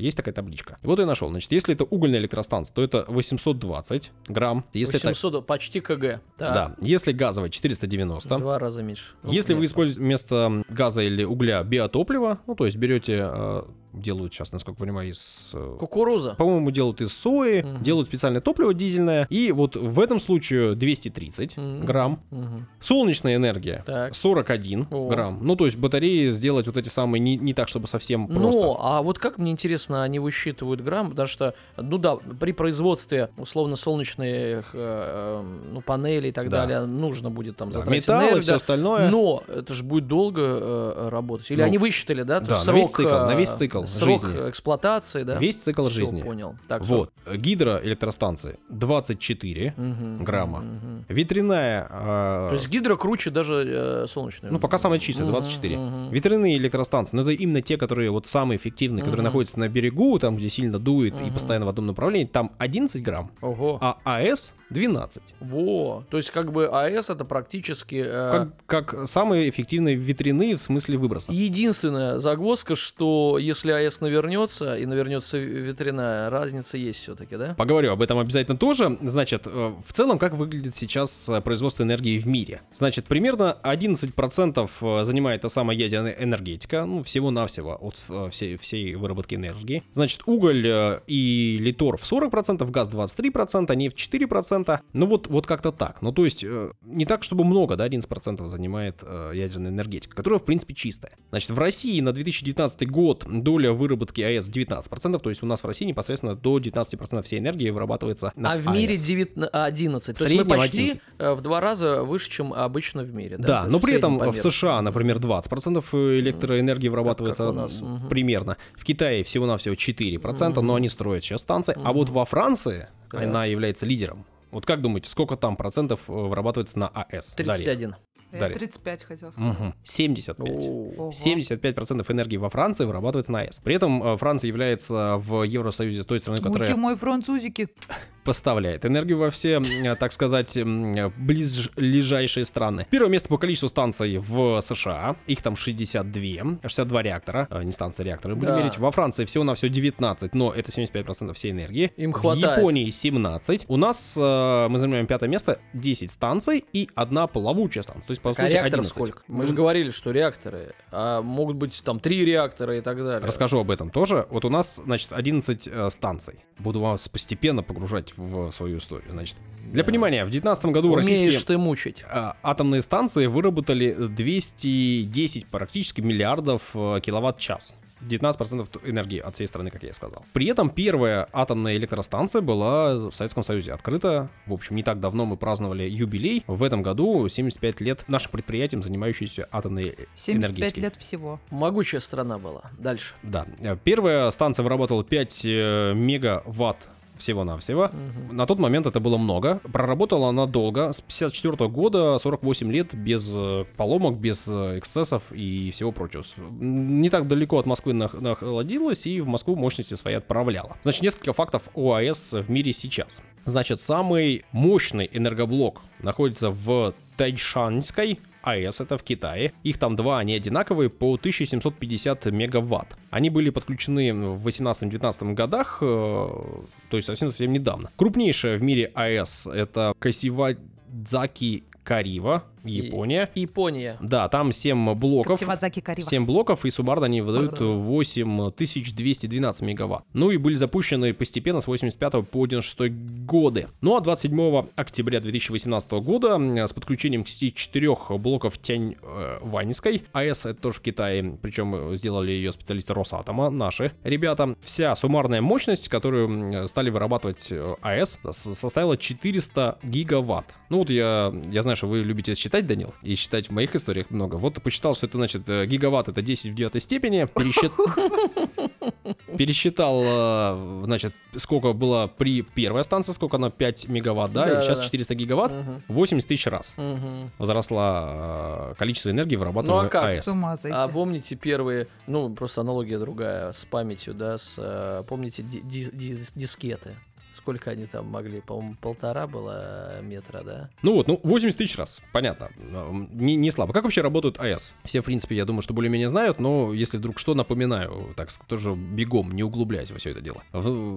есть такая табличка. И вот я нашел. Значит, если это угольная электростанция, то это 820 грамм. Если 800, это... почти кг. Так. Да. Если газовая, 490. Два раза меньше. Если вы используете вместо газа или угля биотопливо, ну, то есть берете... делают сейчас, насколько я понимаю, из... кукуруза. По-моему, делают из сои, делают специальное топливо дизельное. И вот в этом случае 230 грамм. Солнечная энергия 41 грамм. Ну, то есть батареи сделать вот эти самые не так, чтобы совсем просто. Ну, а вот как, мне интересно, они высчитывают грамм, потому что, ну да, при производстве, условно, солнечных панелей и так далее, нужно будет там затратить металлы, энергию. Все остальное. Но это же будет долго работать. Или они высчитали, да? Да, на весь цикл. Срок жизни. Эксплуатации, да? Весь цикл жизни. Понял. Так, вот. Гидроэлектростанции 24 грамма. Ветряная... То есть гидро круче даже солнечная. Ну, пока самая чистая, 24. Ветряные электростанции, но это именно те, которые вот самые эффективные, которые находятся на берегу, там, где сильно дует и постоянно в одном направлении, там 11 грамм, а АЭС 12. Во! То есть как бы АЭС это практически... Как самые эффективные ветряные в смысле выброса. Единственная загвоздка, что если АЭС навернется, и навернется ветряная, разница есть все-таки, да? Поговорю об этом обязательно тоже. Значит, в целом, как выглядит сейчас производство энергии в мире? Значит, примерно 11% занимает та самая ядерная энергетика, ну, всего-навсего от всей выработки энергии. Значит, уголь и литор в 40%, газ 23%, нефть 4%, 11%. Ну вот как-то так. Ну то есть не так, чтобы много, да, 11% занимает ядерная энергетика, которая в принципе чистая. Значит, в России на 2019 год доля выработки АЭС 19%, то есть у нас в России непосредственно до 19% всей энергии вырабатывается на АЭС. А в мире 11%. То есть мы почти 11. В два раза выше, чем обычно в мире. Да, да, но при этом в США, например, 20% электроэнергии вырабатывается примерно. В Китае всего-навсего 4%, но они строят сейчас станции. А вот во Франции она является лидером. Вот как думаете, сколько там процентов вырабатывается на АЭС? 31. Дарья. Дарья. 35 хотел сказать. 75. Ого. 75% энергии во Франции вырабатывается на АЭС. При этом Франция является в Евросоюзе той страной, которая... Будьте мои французики! Поставляет энергию во все, так сказать, ближайшие страны. Первое место по количеству станций в США. Их там 62 реактора. Не станции, реакторы будем мерить. Во Франции всего-навсего 19, но это 75% всей энергии. Им хватает. В Японии 17. У нас мы занимаем пятое место. 10 станций и одна плавучая станция. То есть, по сути, 11. Сколько? Мы же говорили, что реакторы, а могут быть там 3 реактора и так далее. Расскажу об этом тоже. Вот у нас, значит, 11 станций. Буду вас постепенно погружать в свою историю. Значит, для понимания, в 2019 году российские атомные станции выработали 210 практически миллиардов киловатт-час. 19% энергии от всей страны, как я и сказал. При этом первая атомная электростанция была в Советском Союзе открыта. В общем, не так давно мы праздновали юбилей. В этом году 75 лет нашим предприятиям, занимающимся атомной энергетикой. 75 лет всего. Могучая страна была. Дальше. Да. Первая станция вырабатывала 5 мегаватт всего-навсего. На тот момент это было много. Проработала она долго. С 54 года 48 лет без поломок, без эксцессов и всего прочего. Не так далеко от Москвы находилась и в Москву мощности свои отправляла. Значит, несколько фактов о АЭС в мире сейчас. Значит, самый мощный энергоблок находится в Тайшаньской АЭС, это в Китае. Их там два, они одинаковые, по 1750 мегаватт. Они были подключены в 18-19 годах, то есть совсем недавно. Крупнейшая в мире АЭС — это Касивадзаки Карива, Япония. Япония. Да, там 7 блоков. Касивадзаки Карива. 7 блоков, и суммарно они выдают 8212 мегаватт. Ну и были запущены постепенно с 85 по 96 годы. Ну а 27 октября 2018 года с подключением к сети 4 блоков Тяньваньской АЭС, это тоже в Китае, причем сделали ее специалисты Росатома, наши ребята. Вся суммарная мощность, которую стали вырабатывать АЭС, составила 400 гигаватт. Ну вот я знаю, что вы любите считать, Данил, и считать в моих историях много. Вот посчитал, что это, значит, гигаватт — это 10 в 9 степени. Пересчитал, значит, сколько было при первой станции, сколько она, 5 мегаватт, да, и сейчас 400 гигаватт, 80 тысяч раз возросла количество энергии, вырабатываемой АЭС. Ну а как? С ума зайти. А помните первые, ну, просто аналогия другая, с памятью, да, помните дискеты? Сколько они там могли? По-моему, 1,5 было метра, да? Ну вот, 80 тысяч раз. Понятно. Не слабо. Как вообще работают АЭС? Все, в принципе, я думаю, что более-менее знают, но если вдруг что, напоминаю, так тоже бегом, не углубляясь во все это дело.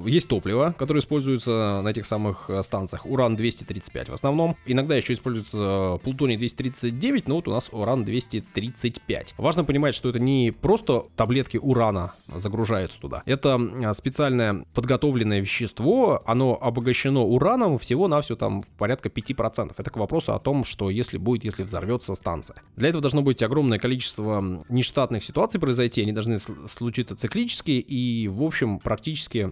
Есть топливо, которое используется на этих самых станциях. Уран-235 в основном. Иногда еще используется плутоний-239, но вот у нас уран-235. Важно понимать, что это не просто таблетки урана загружаются туда. Это специальное подготовленное вещество, оно обогащено ураном всего-навсего там порядка 5%. Это к вопросу о том, что если взорвется станция. Для этого должно быть огромное количество нештатных ситуаций произойти, они должны случиться циклически, и, в общем, практически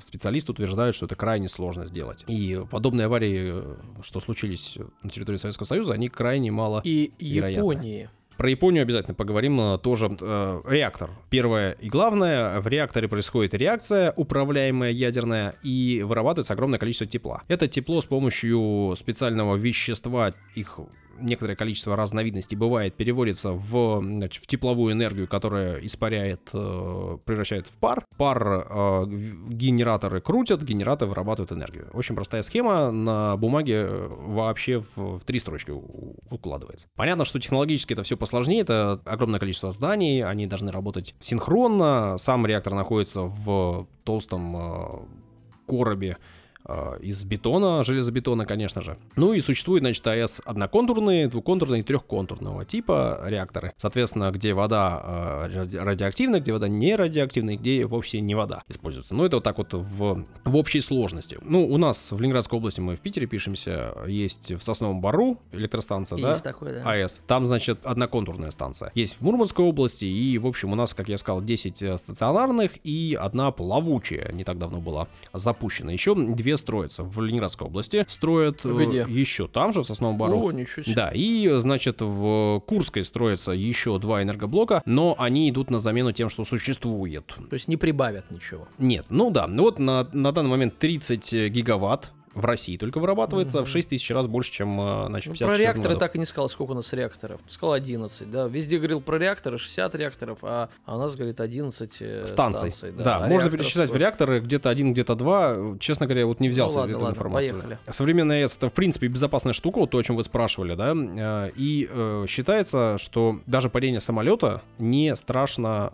специалисты утверждают, что это крайне сложно сделать. И подобные аварии, что случились на территории Советского Союза, они крайне мало вероятны. Японии. Про Японию обязательно поговорим тоже. Реактор. Первое и главное, в реакторе происходит реакция, управляемая ядерная, и вырабатывается огромное количество тепла. Это тепло с помощью специального вещества, их некоторое количество разновидностей бывает, переводится в тепловую энергию, которая испаряет, превращает в пар. Пар генераторы крутят, генераторы вырабатывают энергию. Очень простая схема, на бумаге вообще в 3 строчки укладывается. Понятно, что технологически это все посложнее, это огромное количество зданий, они должны работать синхронно, сам реактор находится в толстом коробе, из бетона, железобетона, конечно же. Ну и существуют, значит, АЭС одноконтурные, двухконтурные и трехконтурного типа реакторы. Соответственно, где вода радиоактивна, где вода не радиоактивна, где вовсе не вода используется. Ну это вот так вот в общей сложности. Ну у нас в Ленинградской области, мы в Питере пишемся, есть в Сосновом Бору электростанция, да? Есть такой, да. АЭС. Там, значит, одноконтурная станция. Есть в Мурманской области и, в общем, у нас, как я сказал, 10 стационарных и одна плавучая не так давно была запущена. Еще две строятся в Ленинградской области. Строят еще там же, в Сосновом Бору. О, ничего себе. Да, и, значит, в Курской строятся еще два энергоблока, но они идут на замену тем, что существует. То есть не прибавят ничего? Нет, ну да. Вот на данный момент 30 гигаватт в России только вырабатывается, в 6 тысяч раз больше, чем, значит, в 54 году. Про реакторы так и не сказал, сколько у нас реакторов. Сказал 11, да. Везде говорил про реакторы, 60 реакторов, а у нас, говорит, 11 станций. Да, а можно пересчитать в реакторы, где-то один, где-то два. Честно говоря, вот не взялся эту информацию. Поехали. Современная АЭС — это, в принципе, безопасная штука, вот то, о чем вы спрашивали, да. И считается, что даже падение самолета не страшно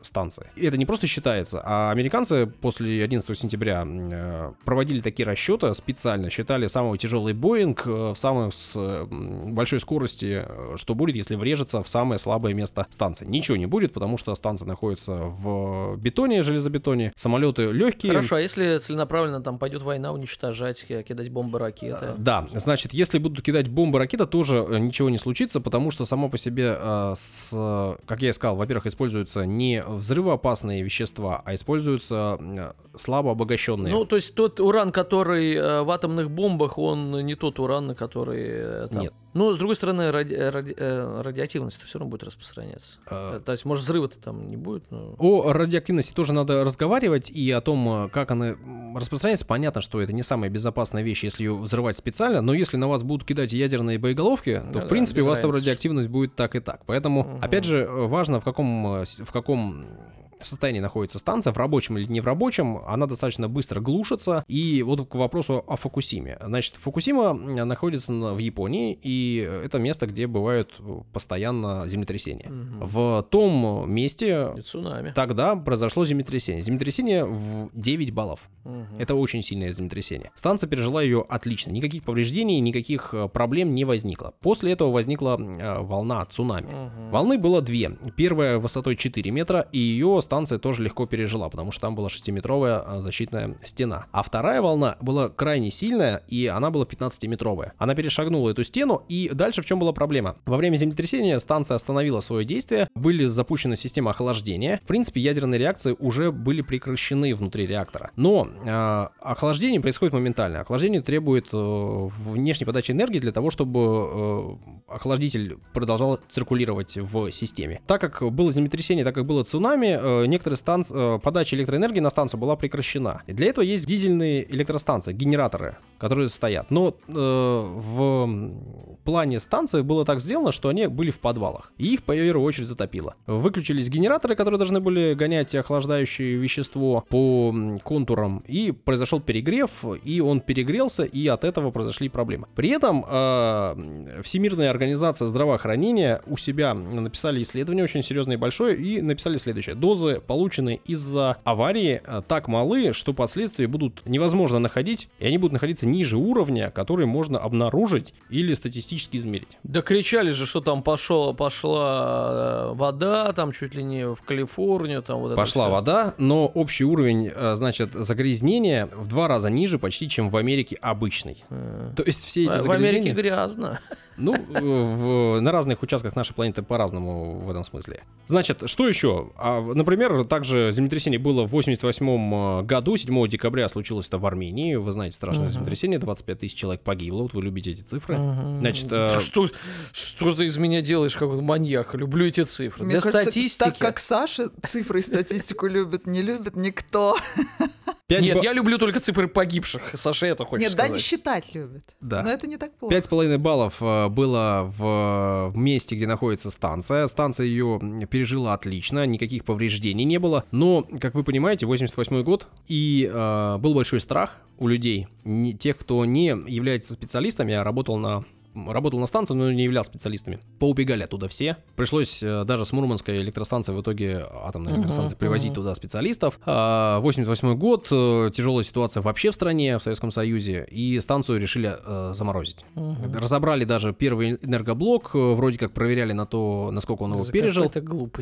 станции. И это не просто считается, а американцы после 11 сентября проводили такие расчеты, специально считали самый тяжелый Боинг в самой большой скорости, что будет, если врежется в самое слабое место станции. Ничего не будет, потому что станция находится в бетоне, железобетоне, самолеты легкие. Хорошо, а если целенаправленно там пойдет война, уничтожать, кидать бомбы, ракеты? Да, значит, если будут кидать бомбы, ракеты, тоже ничего не случится, потому что само по себе, как я и сказал, во-первых, используются не взрывоопасные вещества, а используются слабо обогащенные. Ну, то есть тот уран, который в атомных бомбах, он не тот уран, на который там... Нет. Но, с другой стороны, радиоактивность все равно будет распространяться. То есть, может, взрыва-то там не будет. Но... О радиоактивности тоже надо разговаривать, и о том, как она распространяется. Понятно, что это не самая безопасная вещь, если ее взрывать специально, но если на вас будут кидать ядерные боеголовки, то, в принципе, у вас там радиоактивность будет так и так. Поэтому, опять же, важно, в каком состоянии находится станция, в рабочем или не в рабочем, она достаточно быстро глушится. И вот к вопросу о Фукусиме. Значит, Фукусима находится в Японии, и это место, где бывают постоянно землетрясения. В том месте тогда произошло землетрясение. Землетрясение в 9 баллов. Это очень сильное землетрясение. Станция пережила ее отлично. Никаких повреждений, никаких проблем не возникло. После этого возникла волна цунами. Волны было две. Первая высотой 4 метра, и ее станция тоже легко пережила, потому что там была 6-метровая защитная стена. А вторая волна была крайне сильная, и она была 15-метровая. Она перешагнула эту стену, и дальше в чем была проблема? Во время землетрясения станция остановила свое действие, были запущены системы охлаждения. В принципе, ядерные реакции уже были прекращены внутри реактора. Но охлаждение происходит моментально. Охлаждение требует внешней подачи энергии для того, чтобы охладитель продолжал циркулировать в системе. Так как было землетрясение, так как было цунами, некоторые станции, подача электроэнергии на станцию была прекращена. И для этого есть дизельные электростанции, генераторы, которые стоят. Но в плане станции было так сделано, что они были в подвалах. И их, в первую очередь, затопило. Выключились генераторы, которые должны были гонять охлаждающее вещество по контурам. И произошел перегрев, и он перегрелся, и от этого произошли проблемы. При этом Всемирная организация здравоохранения у себя написали исследование, очень серьезное и большое, и написали следующее. Дозы, полученные из-за аварии, так малы, что последствия будут невозможно находить, и они будут находиться ниже уровня, который можно обнаружить или статистически измерить. Да кричали же, что там пошла вода, там чуть ли не в Калифорнию. Там вот пошла вода, но общий уровень, значит, загрязнения в 2 раза ниже почти, чем в Америке обычный. То есть все эти загрязнения... В Америке грязно. Ну, на разных участках нашей планеты по-разному в этом смысле. Значит, что еще? Например, также землетрясение было в 1988 году, 7 декабря случилось это в Армении. Вы знаете, страшное землетрясение, 25 тысяч человек погибло. Вот вы любите эти цифры. Значит, что ты из меня делаешь, как маньяк? Люблю эти цифры. Мне для кажется, статистики. Так как Саша цифры и статистику любит, не любит никто. Нет, я люблю только цифры погибших. Саша это хочет сказать. Нет, Даня считать любит. Да. Но это не так плохо. 5,5 баллов было в месте, где находится станция. Станция ее пережила отлично, никаких повреждений не было. Но, как вы понимаете, 88 год, и был большой страх у людей, тех, кто не является специалистами, а работал на работал на станции, но не являлся специалистами. Поубегали оттуда все. Пришлось даже с Мурманской электростанции в итоге атомной электростанции привозить туда специалистов. 88 год, тяжелая ситуация вообще в стране, в Советском Союзе, и станцию решили заморозить. Разобрали даже первый энергоблок, вроде как проверяли на то, насколько он его пережил.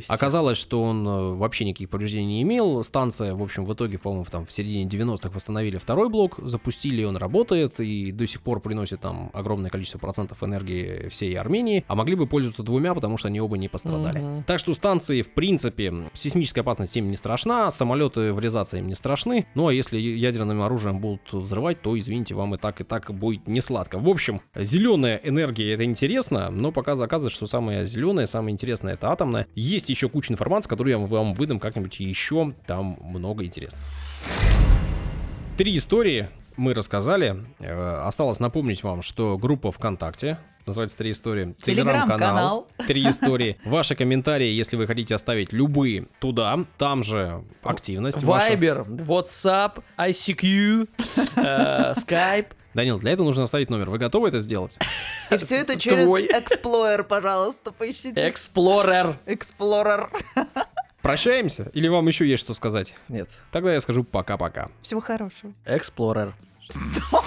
Оказалось, что он вообще никаких повреждений не имел. Станция, в общем, в итоге, по-моему, там в середине 90-х восстановили второй блок, запустили, он работает и до сих пор приносит там огромное количество процентов энергии всей Армении, а могли бы пользоваться двумя, потому что они оба не пострадали. Так что станции, в принципе, сейсмическая опасность им не страшна, самолеты врезаться им не страшны, ну а если ядерным оружием будут взрывать, то, извините, вам и так будет не сладко. В общем, зеленая энергия — это интересно, но пока оказывается, что самая зеленая, самая интересная — это атомная. Есть еще куча информации, которую я вам выдам как-нибудь еще, там много интересного. Три истории мы рассказали. Осталось напомнить вам, что группа ВКонтакте называется «Три истории», телеграм-канал «Три истории». Ваши комментарии, если вы хотите оставить любые, туда. Там же активность. Вайбер, WhatsApp, ICQ, Skype. Данил, для этого нужно оставить номер. Вы готовы это сделать? И все это через Explorer, пожалуйста, поищите. Explorer. Прощаемся? Или вам еще есть что сказать? Нет. Тогда я скажу пока-пока. Всего хорошего. Эксплорер. Что?